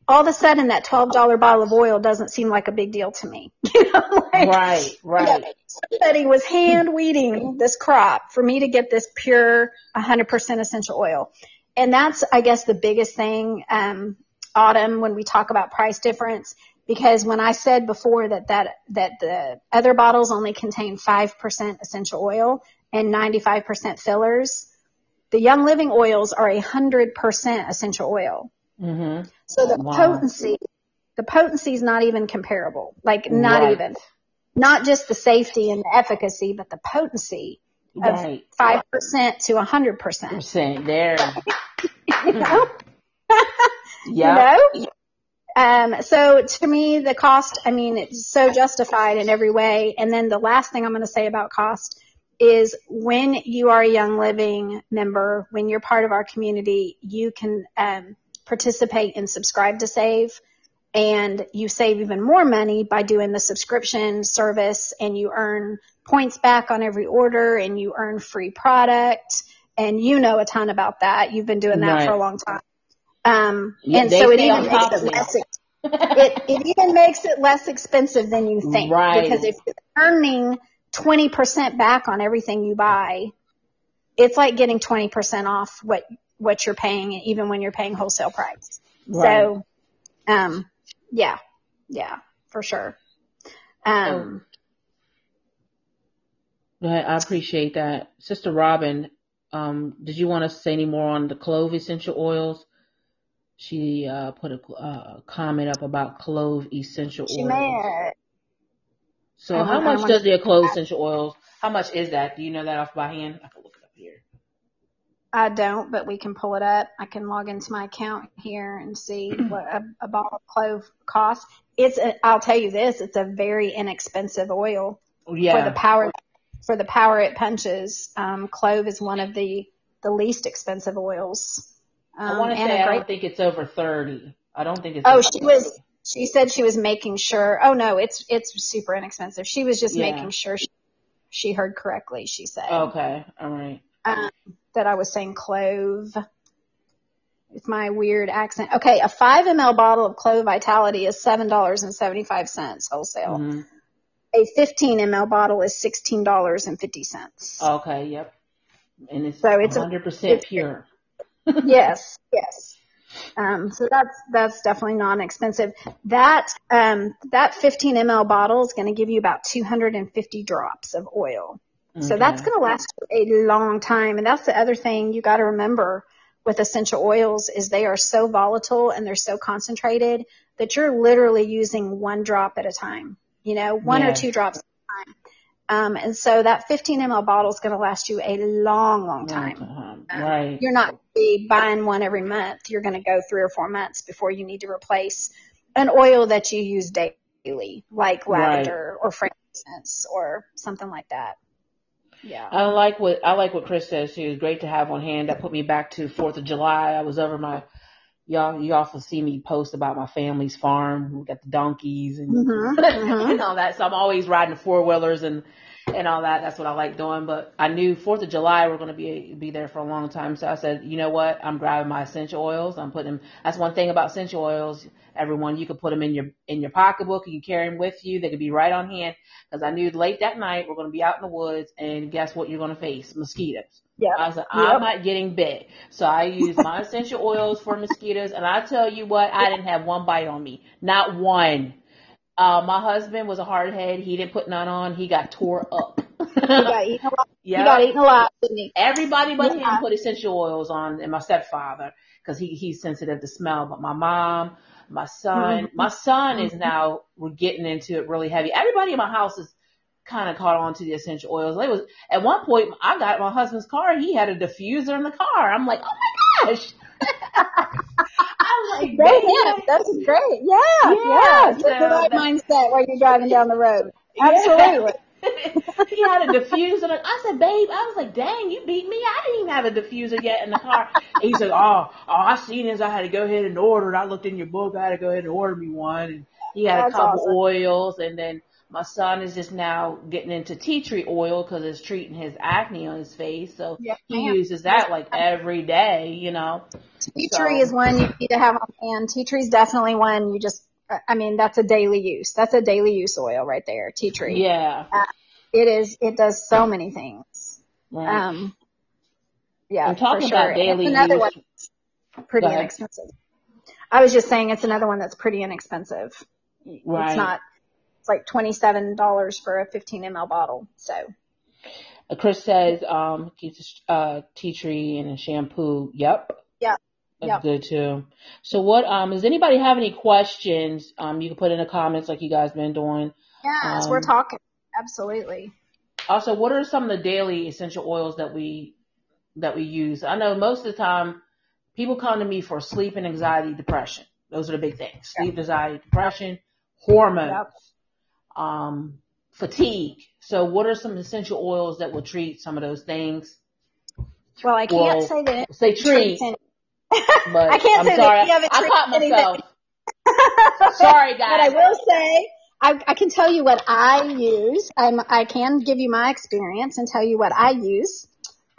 all of a sudden that twelve dollar bottle of oil doesn't seem like a big deal to me. You know, like, right, right. You know, somebody was hand weeding this crop for me to get this pure one hundred percent essential oil. And that's, I guess, the biggest thing, um, Autumn, when we talk about price difference, because when I said before that, that, that the other bottles only contain five percent essential oil and ninety-five percent fillers, the Young Living oils are one hundred percent essential oil. Mm-hmm. So the wow. potency, the potency is not even comparable, like not right. even, not just the safety and the efficacy, but the potency of right. five percent right. to one hundred percent. There. You know? Yeah. You know? Um, so to me, the cost, I mean, it's so justified in every way. And then the last thing I'm going to say about cost is when you are a Young Living member, when you're part of our community, you can, um, participate in Subscribe to Save, and you save even more money by doing the subscription service, and you earn points back on every order, and you earn free product, and you know a ton about that. You've been doing that right. for a long time. Um, yeah, and so it even, makes it, less, it, it even makes it less expensive than you think. Right. Because if you're earning twenty percent back on everything you buy, it's like getting twenty percent off what what you're paying, even when you're paying wholesale price. Right. So, um, yeah, yeah, for sure. Um, oh. I appreciate that. Sister Robin, um, did you want to say any more on the clove essential oils? She, uh, put a uh, comment up about clove essential she oils. May. So how much does their clove essential oils, how much is that? Do you know that off by hand? I can look it up here. I don't, but we can pull it up. I can log into my account here and see what a, a bottle of clove costs. It's, a, I'll tell you this, it's a very inexpensive oil yeah. for the power, for the power it punches. Um, clove is one of the, the least expensive oils. Um, I want to say, great, I don't think it's over thirty. I don't think it's. Oh, she was, she said she was making sure. Oh no, it's, it's super inexpensive. She was just yeah. making sure she, she heard correctly. She said. Okay. All right. Um, that I was saying clove with my weird accent. Okay. A five M L bottle of clove vitality is seven dollars and seventy-five cents wholesale. Mm-hmm. A fifteen M L bottle is sixteen dollars and fifty cents. Okay. Yep. And it's so it's one hundred percent a, it's, pure. Yes. Yes. Um, so that's, that's definitely non-expensive. That, um, that fifteen M L bottle is going to give you about two hundred fifty drops of oil. So okay. that's going to last a long time. And that's the other thing you got to remember with essential oils is they are so volatile and they're so concentrated that you're literally using one drop at a time, you know, one yeah. or two drops at a time. Um, and so that fifteen M L bottle is going to last you a long, long time. Um, right. You're not going to be buying one every month. You're going to go three or four months before you need to replace an oil that you use daily, like lavender right. or frankincense or something like that. Yeah. I like what I like what Chris says. She was great to have on hand. That put me back to Fourth of July. I was over my y'all. You also see me post about my family's farm. We got the donkeys and, mm-hmm, mm-hmm. and all that. So I'm always riding four wheelers and and all that. That's what I like doing. But I knew Fourth of July we're going to be be there for a long time. So I said, you know what? I'm grabbing my essential oils. I'm putting them. That's one thing about essential oils. Everyone, you can put them in your in your pocketbook. You can carry them with you. They could be right on hand. Because I knew late that night we're going to be out in the woods, and guess what? You're going to face mosquitoes. Yeah. I was like, yep. I'm not getting bit, so I use my essential oils for mosquitoes. And I tell you what, I didn't have one bite on me, not one. Uh, my husband was a hardhead. He didn't put none on. He got tore up. He got eaten alive. Yeah. He got eaten alive, didn't he? Everybody but yeah. him put essential oils on, and my stepfather because he he's sensitive to smell. But my mom. My son, my son is now, we're getting into it really heavy. Everybody in my house is kind of caught on to the essential oils. They was, at one point, I got my husband's car. He had a diffuser in the car. I'm like, oh my gosh. I'm like, great. Yeah, that's great. Yeah. Yeah. yeah. So the right mindset while you're driving down the road. Absolutely. He had a diffuser. I said, babe, I was like, dang, you beat me. I didn't even have a diffuser yet in the car. And he said, oh, all I seen is I had to go ahead and order it. I looked in your book. I had to go ahead and order me one. And he had That's a couple awesome. oils. And then my son is just now getting into tea tree oil because it's treating his acne on his face. So yeah, he man. uses that like every day, you know. Tea so. tree is one you need to have on hand. Tea tree is definitely one you just, I mean, that's a daily use. That's a daily use oil right there, tea tree. Yeah. Uh, it is. It does so many things. Right. Um, yeah. I'm talking for sure. about daily it's another use. One pretty inexpensive. I was just saying it's another one that's pretty inexpensive. Right. It's not, it's like twenty-seven dollars for a fifteen milliliter bottle. So. Chris says, um, uh, tea tree and a shampoo. Yep. Yep. That's yep. good too. So what, um, does anybody have any questions? Um, you can put in the comments like you guys been doing. Yes, um, we're talking. Absolutely. Also, what are some of the daily essential oils that we, that we use? I know most of the time people come to me for sleep and anxiety, depression. Those are the big things. Sleep, yep. anxiety, depression, hormones, yep. um, fatigue. So what are some essential oils that will treat some of those things? Well, I can't well, say that. Say treat. But I can't I'm say sorry. that you haven't I caught myself. Sorry, guys. But I will say, I, I can tell you what I use. I'm, I can give you my experience and tell you what I use.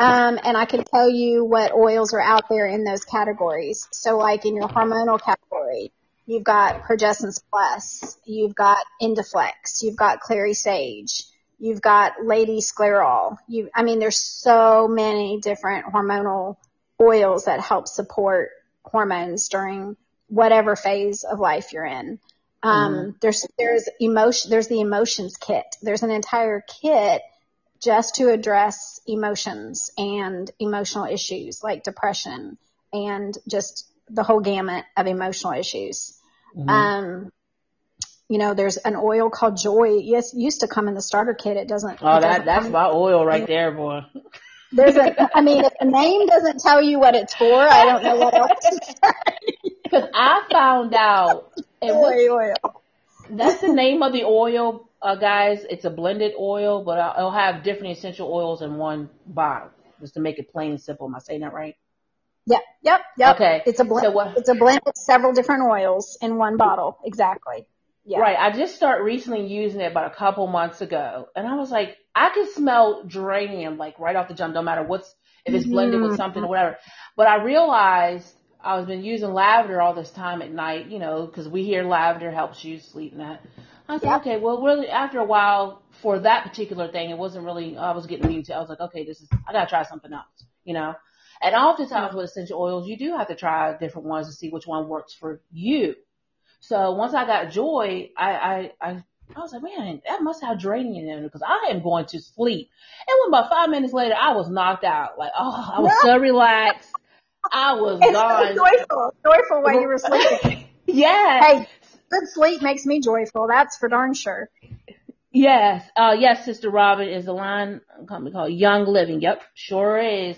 Um, and I can tell you what oils are out there in those categories. So, like in your hormonal category, you've got Progessence Plus, you've got Endoflex, you've got Clary Sage, you've got Lady Sclareol. You, I mean, there's so many different hormonal oils that help support hormones during whatever phase of life you're in. Um, mm. there's, there's emotion, there's the emotions kit. There's an entire kit just to address emotions and emotional issues like depression and just the whole gamut of emotional issues. Mm. Um, you know, there's an oil called Joy. Yes. It used to come in the starter kit. It doesn't. Oh, it that, doesn't that's my oil right there, boy. There's a, I mean, if the name doesn't tell you what it's for, I don't know what else to say. Because I found out. It was, oil. That's the name of the oil, uh, guys. It's a blended oil, but I'll, I'll have different essential oils in one bottle, just to make it plain and simple. Am I saying that right? Yep, yep, yep. Okay. It's a blend. So what, it's a blend of several different oils in one bottle. Exactly. Yeah. Right. I just started recently using it about a couple months ago, and I was like, I could smell geranium like right off the jump, no matter what's, if it's blended with something or whatever. But I realized I was been using lavender all this time at night, you know, because we hear lavender helps you sleep and that. I said, yeah. okay, well, really, after a while, for that particular thing, it wasn't really, I was getting used to, I was like, okay, this is, I got to try something else, you know. And oftentimes with essential oils, you do have to try different ones to see which one works for you. So once I got Joy, I, I, I, I was like, man, that must have geranium in it because I am going to sleep. And when about five minutes later, I was knocked out. Like, oh, I was no. so relaxed. I was it's gone. It's so joyful, joyful while you were sleeping. Yeah. Hey, good sleep makes me joyful. That's for darn sure. Yes. Uh, yes, Sister Robin is the line company called Young Living. Yep, sure is.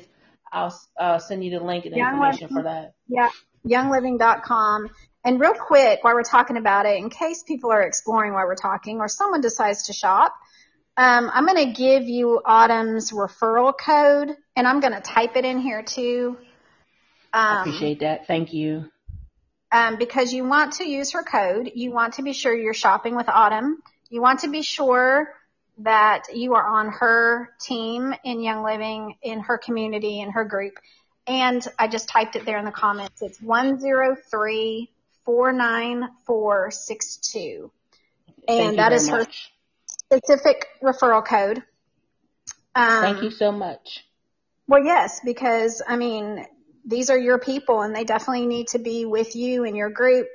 I'll uh, send you the link and the Young information Living. for that. Yeah, young living dot com. And real quick, while we're talking about it, in case people are exploring while we're talking or someone decides to shop, um, I'm going to give you Autumn's referral code, and I'm going to type it in here too. Um, I appreciate that. Thank you. Um, because you want to use her code. You want to be sure you're shopping with Autumn. You want to be sure that you are on her team in Young Living, in her community, in her group. And I just typed it there in the comments. It's one zero three Four nine four six two, and that is her much. specific referral code. Um, Thank you so much. Well, yes, because I mean these are your people, and they definitely need to be with you in your group.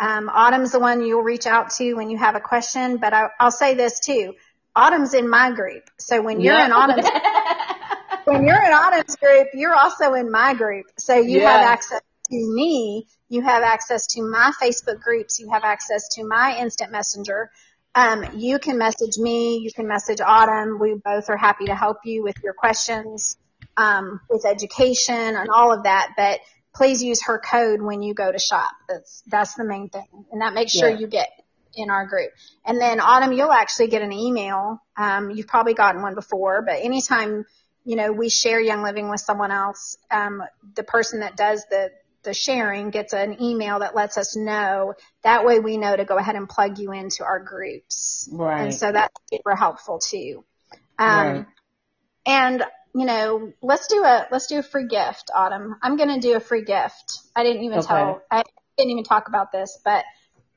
Um, Autumn's the one you'll reach out to when you have a question, but I, I'll say this too: Autumn's in my group, so when you're yeah. in Autumn's when you're in Autumn's group, you're also in my group, so you yeah. have access. to me, you have access to my Facebook groups. You have access to my instant messenger. Um, you can message me. You can message Autumn. We both are happy to help you with your questions, um, with education and all of that. But please use her code when you go to shop. That's that's the main thing. And that makes sure yeah. you get in our group. And then, Autumn, you'll actually get an email. Um, you've probably gotten one before. But anytime, you know, we share Young Living with someone else, um, the person that does the the sharing gets an email that lets us know. That way we know to go ahead and plug you into our groups. Right. And so that's super helpful too. Um, right. And, you know, let's do a, let's do a free gift, Autumn. I'm going to do a free gift. I didn't even okay. tell, I didn't even talk about this, but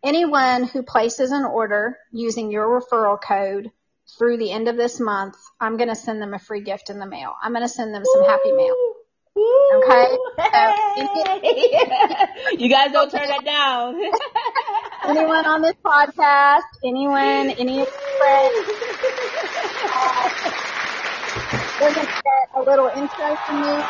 anyone who places an order using your referral code through the end of this month, I'm going to send them a free gift in the mail. I'm going to send them some Ooh. Happy mail. Okay. So, you guys don't turn that down. Anyone on this podcast? Anyone? Any friends? Uh, we're gonna get a little intro from me.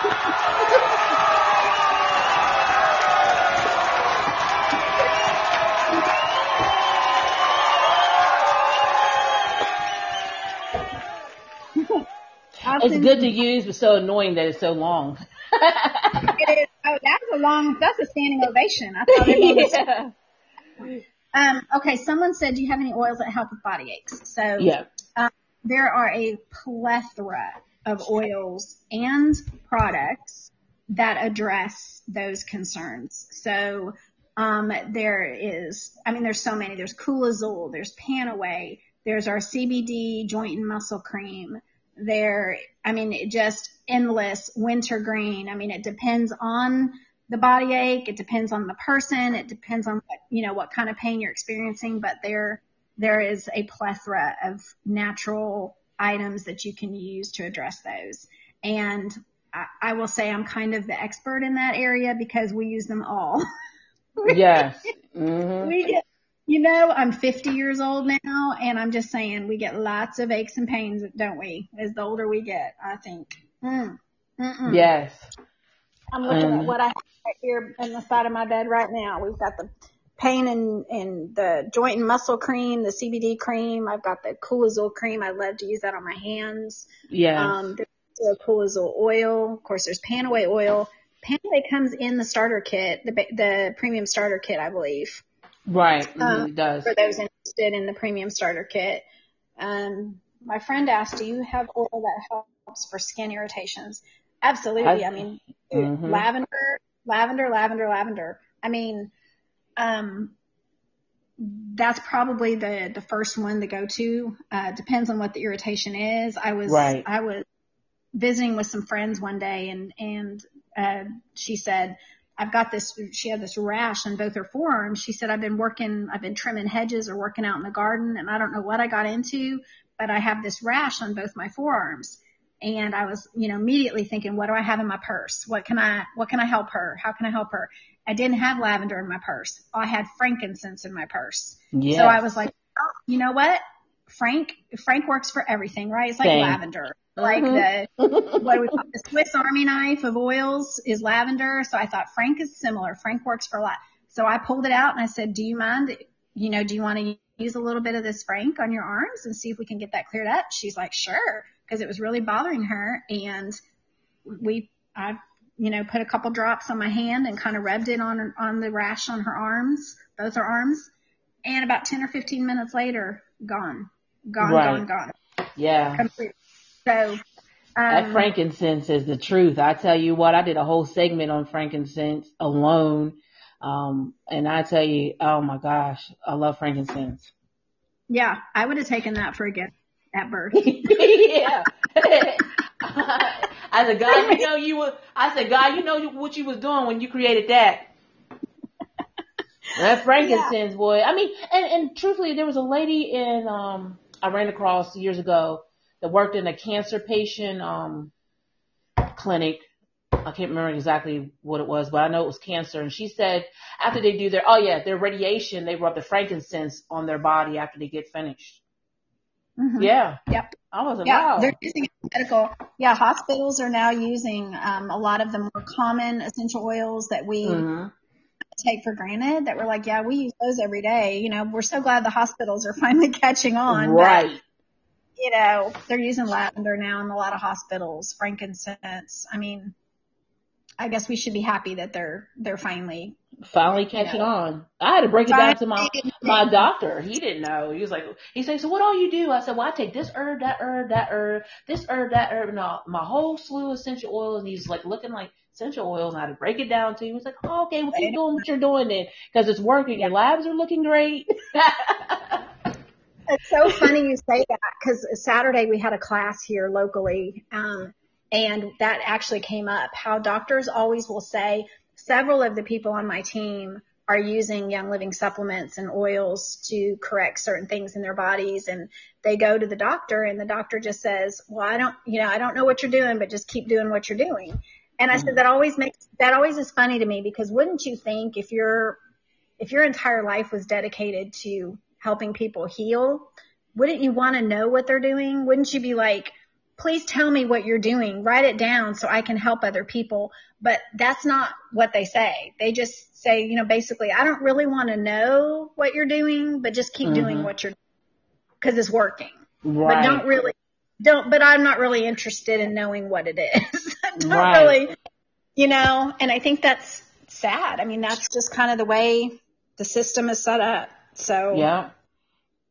It's good to use, but so annoying that it's so long. It is. Oh, that's a long, that's a standing ovation. I thought yeah. was... Um, okay, someone said, do you have any oils that help with body aches? So yeah. um, there are a plethora of oils and products that address those concerns. So um, there is, I mean, there's so many. There's Cool Azul. There's PanAway. There's our C B D joint and muscle cream. There, I mean, it just endless wintergreen. I mean, it depends on the body ache. It depends on the person. It depends on, what, you know, what kind of pain you're experiencing. But there, there is a plethora of natural items that you can use to address those. And I, I will say I'm kind of the expert in that area because we use them all. Yes. Mm-hmm. We get, you know, I'm fifty years old now, and I'm just saying we get lots of aches and pains, don't we? As the older we get, I think. Mm. Yes. I'm looking um, at what I have right here on the side of my bed right now. We've got the pain and, and the joint and muscle cream, the C B D cream. I've got the Cool Azul cream. I love to use that on my hands. Yes. Um, there's the Cool Azul oil. Of course, there's PanAway oil. PanAway comes in the starter kit, the the premium starter kit, I believe. Right, um, it does. For those interested in the premium starter kit. Um, my friend asked, do you have oil that helps for skin irritations? Absolutely. I, I mean, mm-hmm. lavender, lavender, lavender, lavender. I mean, um, that's probably the, the first one to go to. Uh, depends on what the irritation is. I was, right. I was visiting with some friends one day and, and, uh, she said, I've got this, she had this rash on both her forearms. She said, I've been working, I've been trimming hedges or working out in the garden, and I don't know what I got into, but I have this rash on both my forearms. And I was, you know, immediately thinking, what do I have in my purse? What can I, what can I help her? How can I help her? I didn't have lavender in my purse. I had frankincense in my purse. Yes. So I was like, oh, you know what? Frank, Frank works for everything, right? It's like Dang. Lavender. Like mm-hmm. the, what we call the Swiss Army knife of oils is lavender. So I thought Frank is similar. Frank works for a lot. So I pulled it out and I said, do you mind, you know, do you want to use a little bit of this Frank on your arms and see if we can get that cleared up? She's like, sure. Cause it was really bothering her. And we, I, you know, put a couple drops on my hand and kind of rubbed it on, on the rash on her arms, both her arms. And about ten or fifteen minutes later, gone, gone, right. gone, gone. Yeah. Completely. So, um, that frankincense is the truth. I tell you what, I did a whole segment on frankincense alone. Um, and I tell you, oh my gosh, I love frankincense. Yeah. I would have taken that for a gift at birth. yeah. I said, God, you know, you were, I said, God, you know what you was doing when you created that. That frankincense yeah. boy. I mean, and, and truthfully, there was a lady in, um, I ran across years ago. That worked in a cancer patient um, clinic. I can't remember exactly what it was, but I know it was cancer. And she said after they do their, oh, yeah, their radiation, they rub the frankincense on their body after they get finished. Mm-hmm. Yeah. Yep. I was yeah, wow. They're using it in medical. Yeah, hospitals are now using um, a lot of the more common essential oils that we mm-hmm. take for granted, that we're like, yeah, we use those every day. You know, we're so glad the hospitals are finally catching on. Right. But, you know, they're using lavender now in a lot of hospitals, frankincense. I mean, I guess we should be happy that they're they're finally finally catching know. on. I had to break it down to my my doctor. He didn't know. He was like, he said, so what all you do? I said, well, I take this herb, that herb, that herb, this herb, that herb, and all, my whole slew of essential oils. And he's like looking like essential oils. And I had to break it down to him. He's like, oh, okay, well, keep doing what you're doing then, because it's working. Your labs are looking great. It's so funny you say that, because Saturday we had a class here locally, um, and that actually came up, how doctors always will say, several of the people on my team are using Young Living supplements and oils to correct certain things in their bodies. And they go to the doctor and the doctor just says, well, I don't, you know, I don't know what you're doing, but just keep doing what you're doing. And I mm-hmm. said, that always makes, that always is funny to me, because wouldn't you think if your, if your entire life was dedicated to helping people heal, wouldn't you want to know what they're doing? Wouldn't you be like, please tell me what you're doing, write it down so I can help other people? But that's not what they say. They just say, you know, basically, I don't really want to know what you're doing, but just keep mm-hmm. doing what you're doing because it's working. Right. But don't really, don't, but I'm not really interested in knowing what it is. Don't right. really, you know, and I think that's sad. I mean, that's just kind of the way the system is set up. So, yeah.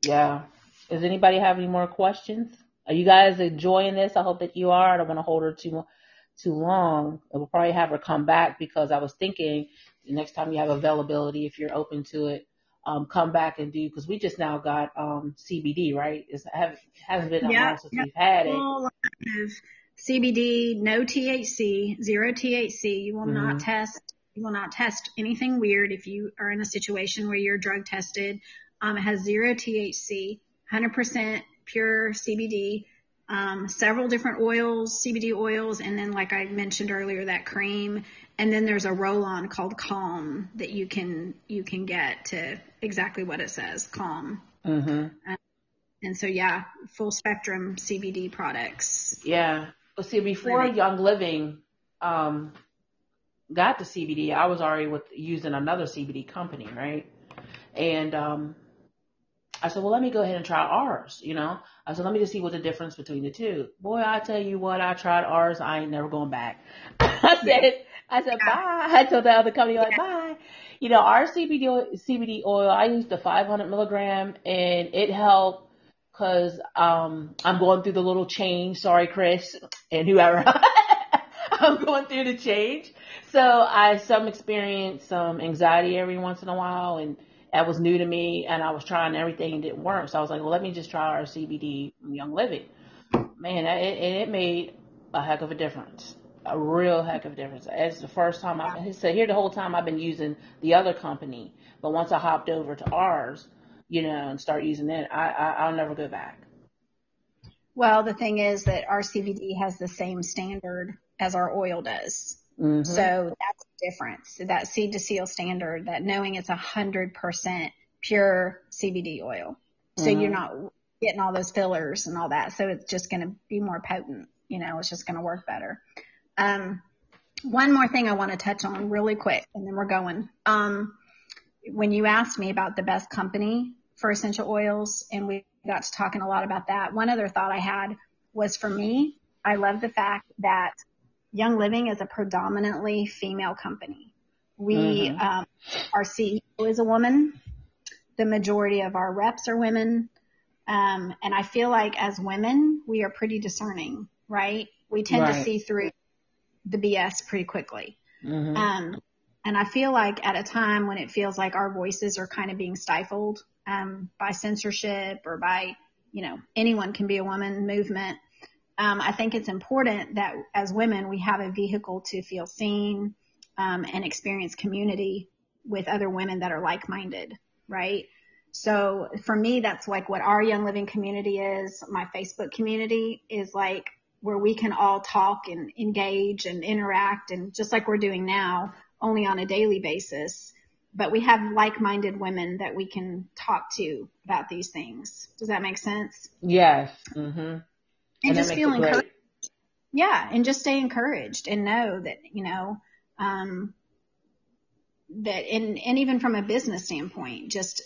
Yeah. Does anybody have any more questions? Are you guys enjoying this? I hope that you are. I don't want to hold her too too long. I will probably have her come back, because I was thinking the next time you have availability, if you're open to it, um, come back and do, because we just now got um, C B D, right? It hasn't, hasn't been yep, long since yep. we've had it. Whole lot of C B D, no T H C, zero T H C. You will mm-hmm. not test. You will not test anything weird if you are in a situation where you're drug tested. Um, it has zero T H C, one hundred percent. Pure C B D, um, several different oils, C B D oils, and then like I mentioned earlier, that cream. And then there's a roll-on called Calm that you can you can get to exactly what it says, Calm. Mm-hmm. Um, and so yeah, full spectrum C B D products. Yeah. Well, see, before Young Living um, got the C B D, I was already with using another C B D company, right? And um, I said, well, let me go ahead and try ours, you know. I said, let me just see what the difference between the two. Boy, I tell you what, I tried ours. I ain't never going back. I said, I said, bye. I told the other company, like, bye. You know, our C B D oil, I used the five hundred milligram, and it helped because um, I'm going through the little change. Sorry, Chris, and whoever. I'm going through the change. So I some experience some um, anxiety every once in a while, and that was new to me, and I was trying everything and didn't work. So I was like, well, let me just try our C B D Young Living. Man, it, it made a heck of a difference, a real heck of a difference. It's the first time I so here the whole time I've been using the other company. But once I hopped over to ours, you know, and start using it, I, I, I'll never go back. Well, the thing is that our C B D has the same standard as our oil does. Mm-hmm. So that's the difference. That seed to seal standard, that knowing it's a hundred percent pure C B D oil. So mm-hmm. you're not getting all those fillers and all that. So it's just going to be more potent. You know, it's just going to work better. Um, one more thing I want to touch on really quick, and then we're going. Um, when you asked me about the best company for essential oils, and we got to talking a lot about that, one other thought I had was, for me, I love the fact that Young Living is a predominantly female company. We, mm-hmm. um, our C E O is a woman. The majority of our reps are women. Um, and I feel like as women, we are pretty discerning, right? We tend right. to see through the B S pretty quickly. Mm-hmm. Um, and I feel like at a time when it feels like our voices are kind of being stifled, um, by censorship or by, you know, anyone can be a woman movement. Um, I think it's important that as women, we have a vehicle to feel seen um, and experience community with other women that are like-minded, right? So for me, that's like what our Young Living community is. My Facebook community is like where we can all talk and engage and interact, and just like we're doing now, only on a daily basis. but we have like-minded women that we can talk to about these things. Does that make sense? Yes. Mm-hmm. And, and just feel encouraged. Yeah. And just stay encouraged and know that, you know, um, that, and, and even from a business standpoint, just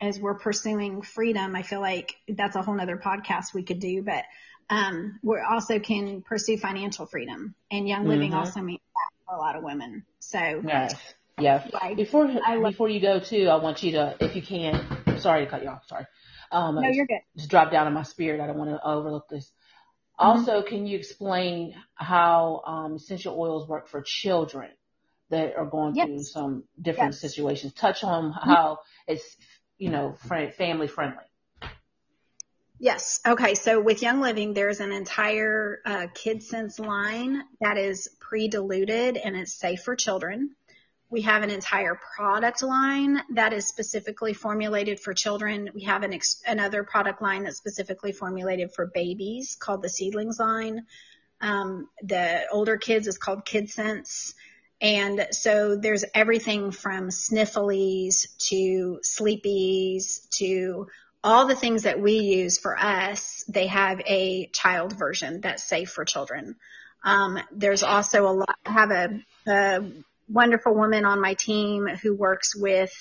as we're pursuing freedom, I feel like that's a whole nother podcast we could do, but, um, we also can pursue financial freedom, and Young Living mm-hmm. also means that for a lot of women. So yes. Yeah. Like, before I, before you go too, I want you to, if you can, sorry to cut you off. Sorry. Um, no, you're good. Just drop down in my spirit. I don't want to overlook this. Mm-hmm. Also, can you explain how um, essential oils work for children that are going yes. through some different yes. situations? Touch on how it's, you know, fr- family friendly. Yes. Okay. So with Young Living, there's an entire uh, KidSense line that is pre-diluted and it's safe for children. We have an entire product line that is specifically formulated for children. We have an ex- another product line that's specifically formulated for babies called the Seedlings line. Um, the older kids is called KidSense. And so there's everything from snifflies to sleepies to all the things that we use for us. They have a child version that's safe for children. Um, there's also a lot, I have a, a wonderful woman on my team who works with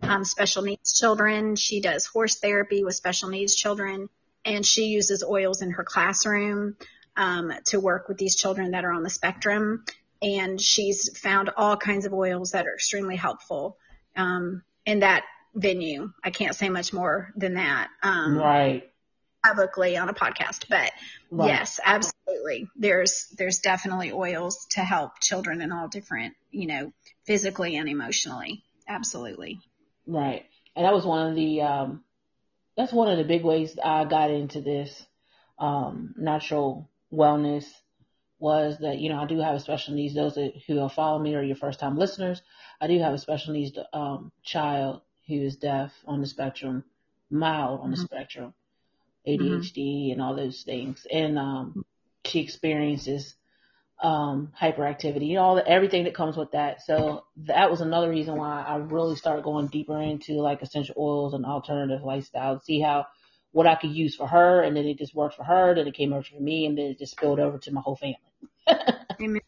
um, special needs children. She does horse therapy with special needs children, and she uses oils in her classroom um, to work with these children that are on the spectrum. And she's found all kinds of oils that are extremely helpful um, in that venue. I can't say much more than that. Um, right. Publicly on a podcast, but right. yes, absolutely. There's, there's definitely oils to help children in all different, you know, physically and emotionally. Absolutely. Right. And that was one of the, um, that's one of the big ways I got into this, um, natural wellness was that, you know, I do have a special needs. Those that, who have followed me or your first time listeners, I do have a special needs, um, child who is deaf on the spectrum, mild on the mm-hmm. spectrum. A D H D mm-hmm. and all those things. And, um, she experiences, um, hyperactivity and all the, everything that comes with that. So that was another reason why I really started going deeper into like essential oils and alternative lifestyle to see how, what I could use for her. And then it just worked for her. Then it came over for me, and then it just spilled over to my whole family. Amen.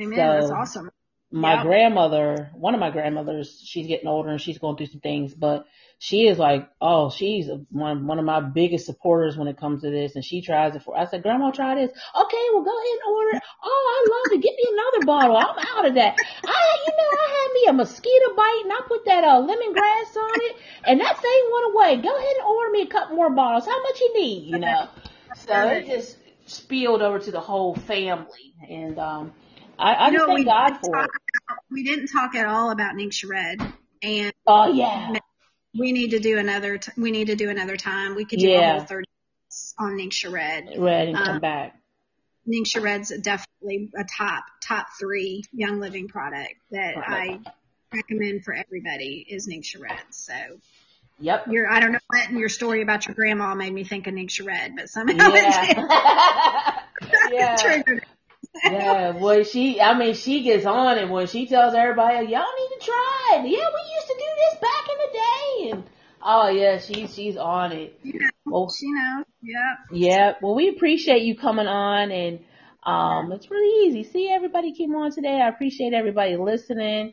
Amen. So that's awesome. My yeah. grandmother, one of my grandmothers, she's getting older and she's going through some things, but she is like, oh, she's one, one of my biggest supporters when it comes to this. And she tries it for, I said, Grandma, try this. Okay, well, go ahead and order it. Oh, I love it. Get me another bottle. I'm out of that. I, you know, I had me a mosquito bite and I put that uh, lemongrass on it and that thing went away. Go ahead and order me a couple more bottles. How much you need, you know? So it just spilled over to the whole family. And, um, I, I just thank God for it. We didn't talk at all about Ningxia Red, and oh yeah, we need to do another. T- we need to do another time. We could do yeah. a whole thirty minutes on Ningxia Red. Red and um, come back. Ningxia Red's definitely a top top three Young Living product that oh, I recommend for everybody is Ningxia Red. So yep, your I don't know what in your story about your grandma made me think of Ningxia Red, but somehow yeah. it did. yeah. Triggered. Yeah, boy, she, I mean, she gets on it when she tells everybody, y'all need to try it. Yeah, we used to do this back in the day. And, oh, yeah, she, she's on it. Yeah, well, she knows. Yeah. Yeah. Well, we appreciate you coming on. And um, it's really easy. See, everybody came on today. I appreciate everybody listening.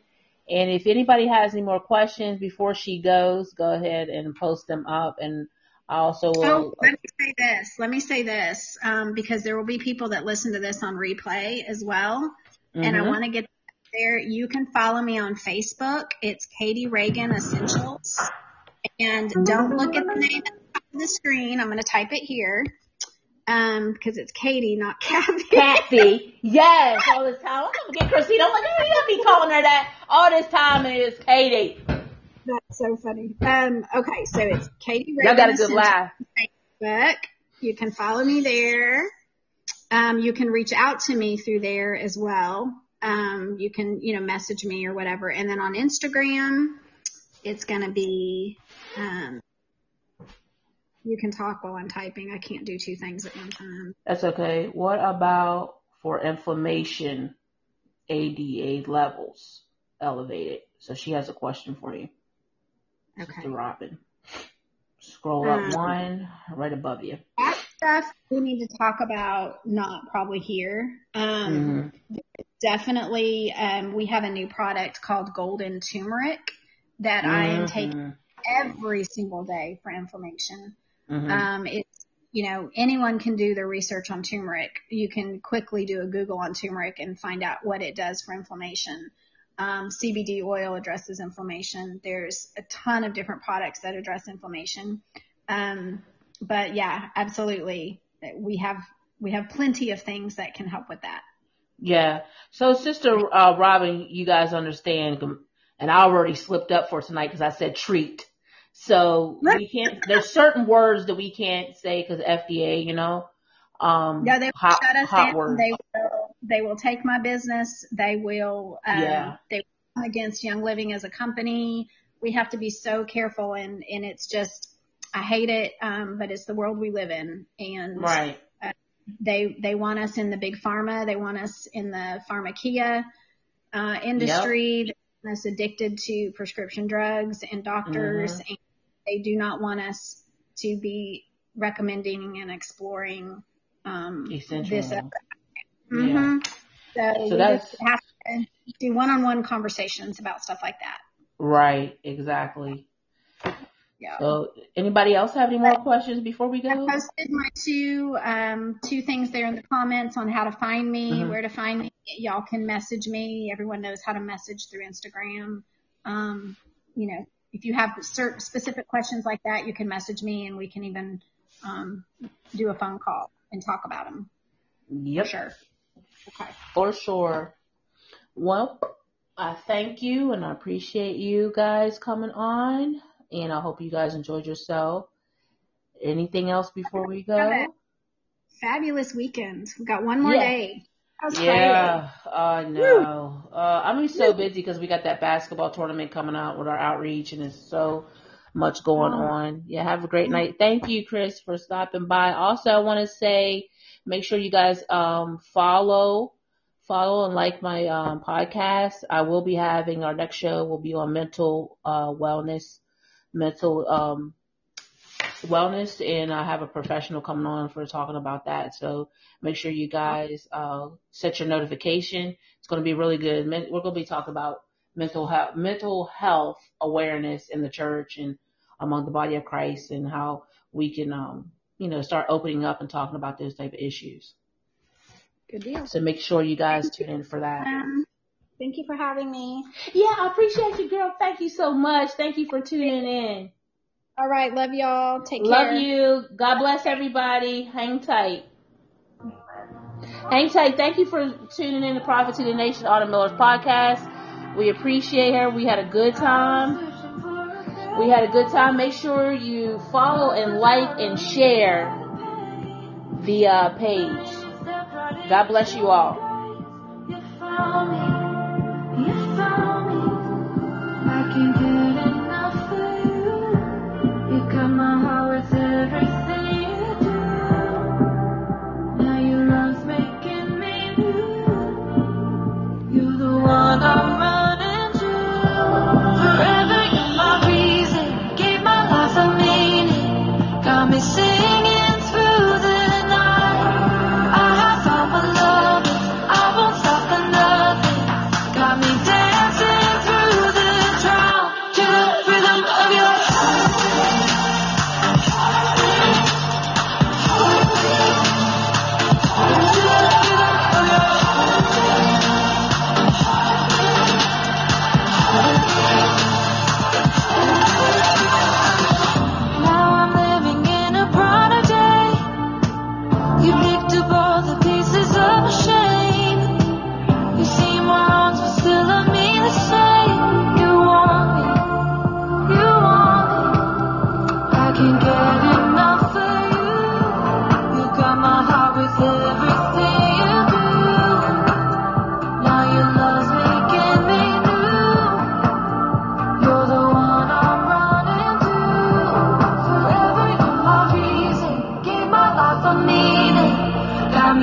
And if anybody has any more questions before she goes, go ahead and post them up. And I also will. Oh, let me say this. Let me say this, um, because there will be people that listen to this on replay as well. Mm-hmm. And I want to get there. You can follow me on Facebook. It's Katie Reagan Essentials. And don't look at the name at the top of the screen. I'm going to type it here um, because it's Katie, not Kathy. Kathy. Yes, all this time. I'm going to get Christina. I'm like, you don't be calling her that all this time. And it is Katie. That's so funny. Um, okay, so it's Katie Reagan. Y'all got a good laugh. Facebook. You can follow me there. Um, you can reach out to me through there as well. Um, you can, you know, message me or whatever. And then on Instagram, it's going to be, um, you can talk while I'm typing. I can't do two things at one time. That's okay. What about for inflammation, A D A levels? elevated. So she has a question for you. Okay. Sister Robin. Scroll um, up one, right above you. That stuff we need to talk about, not probably here. Um, mm-hmm. Definitely, um, we have a new product called Golden Turmeric that mm-hmm. I am taking every single day for inflammation. Mm-hmm. Um, it's, you know, anyone can do their research on turmeric. You can quickly do a Google on turmeric and find out what it does for inflammation. Um, C B D oil addresses inflammation. There's a ton of different products that address inflammation. Um, but yeah, absolutely. We have, we have plenty of things that can help with that. Yeah. So Sister uh, Robin, you guys understand, and I already slipped up for tonight because I said treat. So we can't, there's certain words that we can't say because F D A, you know, um, yeah, they hot, shut us hot down. Words. They will, they will take my business. They will, um, yeah. they will come against Young Living as a company. We have to be so careful, and, and it's just, I hate it. Um, but it's the world we live in, and right. uh, they, they want us in the big pharma. They want us in the pharmacia, uh, industry. Yep. They want us addicted to prescription drugs and doctors, mm-hmm. and they do not want us to be recommending and exploring um, this. Uh, mm-hmm. yeah. So, so you that's, just have to do one-on-one conversations about stuff like that. Right, exactly. Yeah. So anybody else have any more but, questions before we go? I posted my two, um, two things there in the comments on how to find me, mm-hmm. where to find me. Y'all can message me. Everyone knows how to message through Instagram. Um, you know, if you have certain specific questions like that, you can message me, and we can even um, do a phone call and talk about them. Yep. For sure. Okay. For sure. Well, I thank you, and I appreciate you guys coming on, and I hope you guys enjoyed yourself. Anything else before we go? Fabulous weekend. We've got one more yeah. day. Yeah, I uh, know. Uh, I'm mean, so busy because we got that basketball tournament coming out with our outreach, and there's so much going on. Yeah, have a great night. Thank you, Chris, for stopping by. Also, I want to say make sure you guys um, follow, follow and like my um, podcast. I will be having our next show will be on mental uh, wellness, mental um, wellness, and I have a professional coming on for talking about that. So make sure you guys uh, set your notification. It's going to be really good. We're going to be talking about mental health, mental health awareness in the church and among the body of Christ, and how we can, um, you know, start opening up and talking about those type of issues. Good deal. So make sure you guys tune in for that. Um, thank you for having me. Yeah, I appreciate you, girl. Thank you so much. Thank you for tuning in. All right. Love y'all. Take care. Love you. God bless everybody. Hang tight. Hang tight. Thank you for tuning in to Prophet to the Nation, Autumn Miller's podcast. We appreciate her. We had a good time. We had a good time. Make sure you follow and like and share the uh, page. God bless you all. You found me. You found me. I can't get enough for you. You got my heart with everything. One I'm running to. Forever you're my reason. Gave my life a meaning. Got me singing through the night. I have found my love. I won't stop for nothing. Got me dancing through the drought to the rhythm of your heart. To the rhythm of your heart.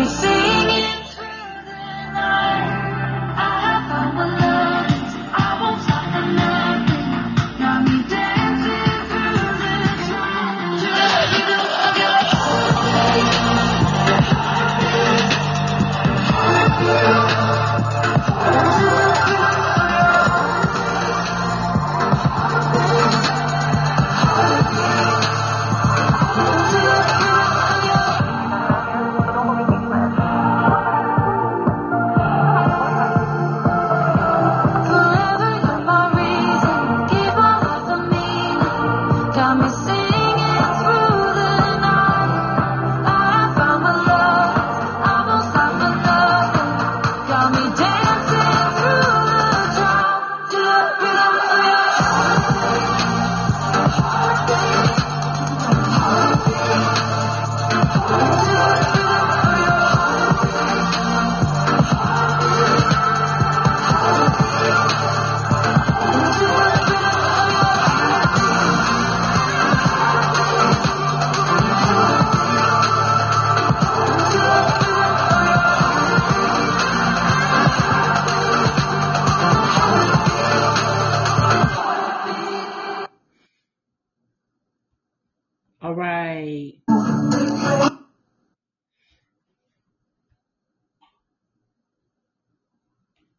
Singing through the night, I have found my love.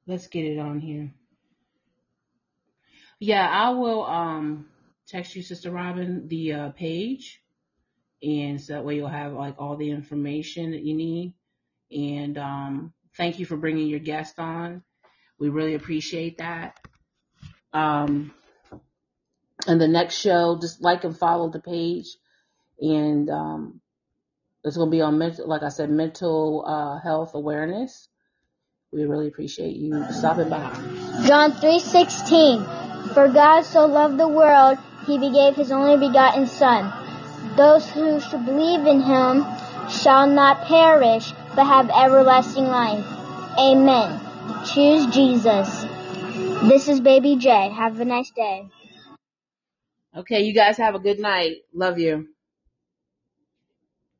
Let's get it on here. Yeah, I will um text you, Sister Robin, the uh, page. And so that way you'll have like all the information that you need. And um, thank you for bringing your guest on. We really appreciate that. Um, and the next show, just like and follow the page. And um, it's going to be on, mental, like I said, mental uh, health awareness. We really appreciate you stopping by. John three sixteen, for God so loved the world, he gave his only begotten Son. Those who should believe in him shall not perish, but have everlasting life. Amen. Choose Jesus. This is Baby J. Have a nice day. Okay, you guys have a good night. Love you.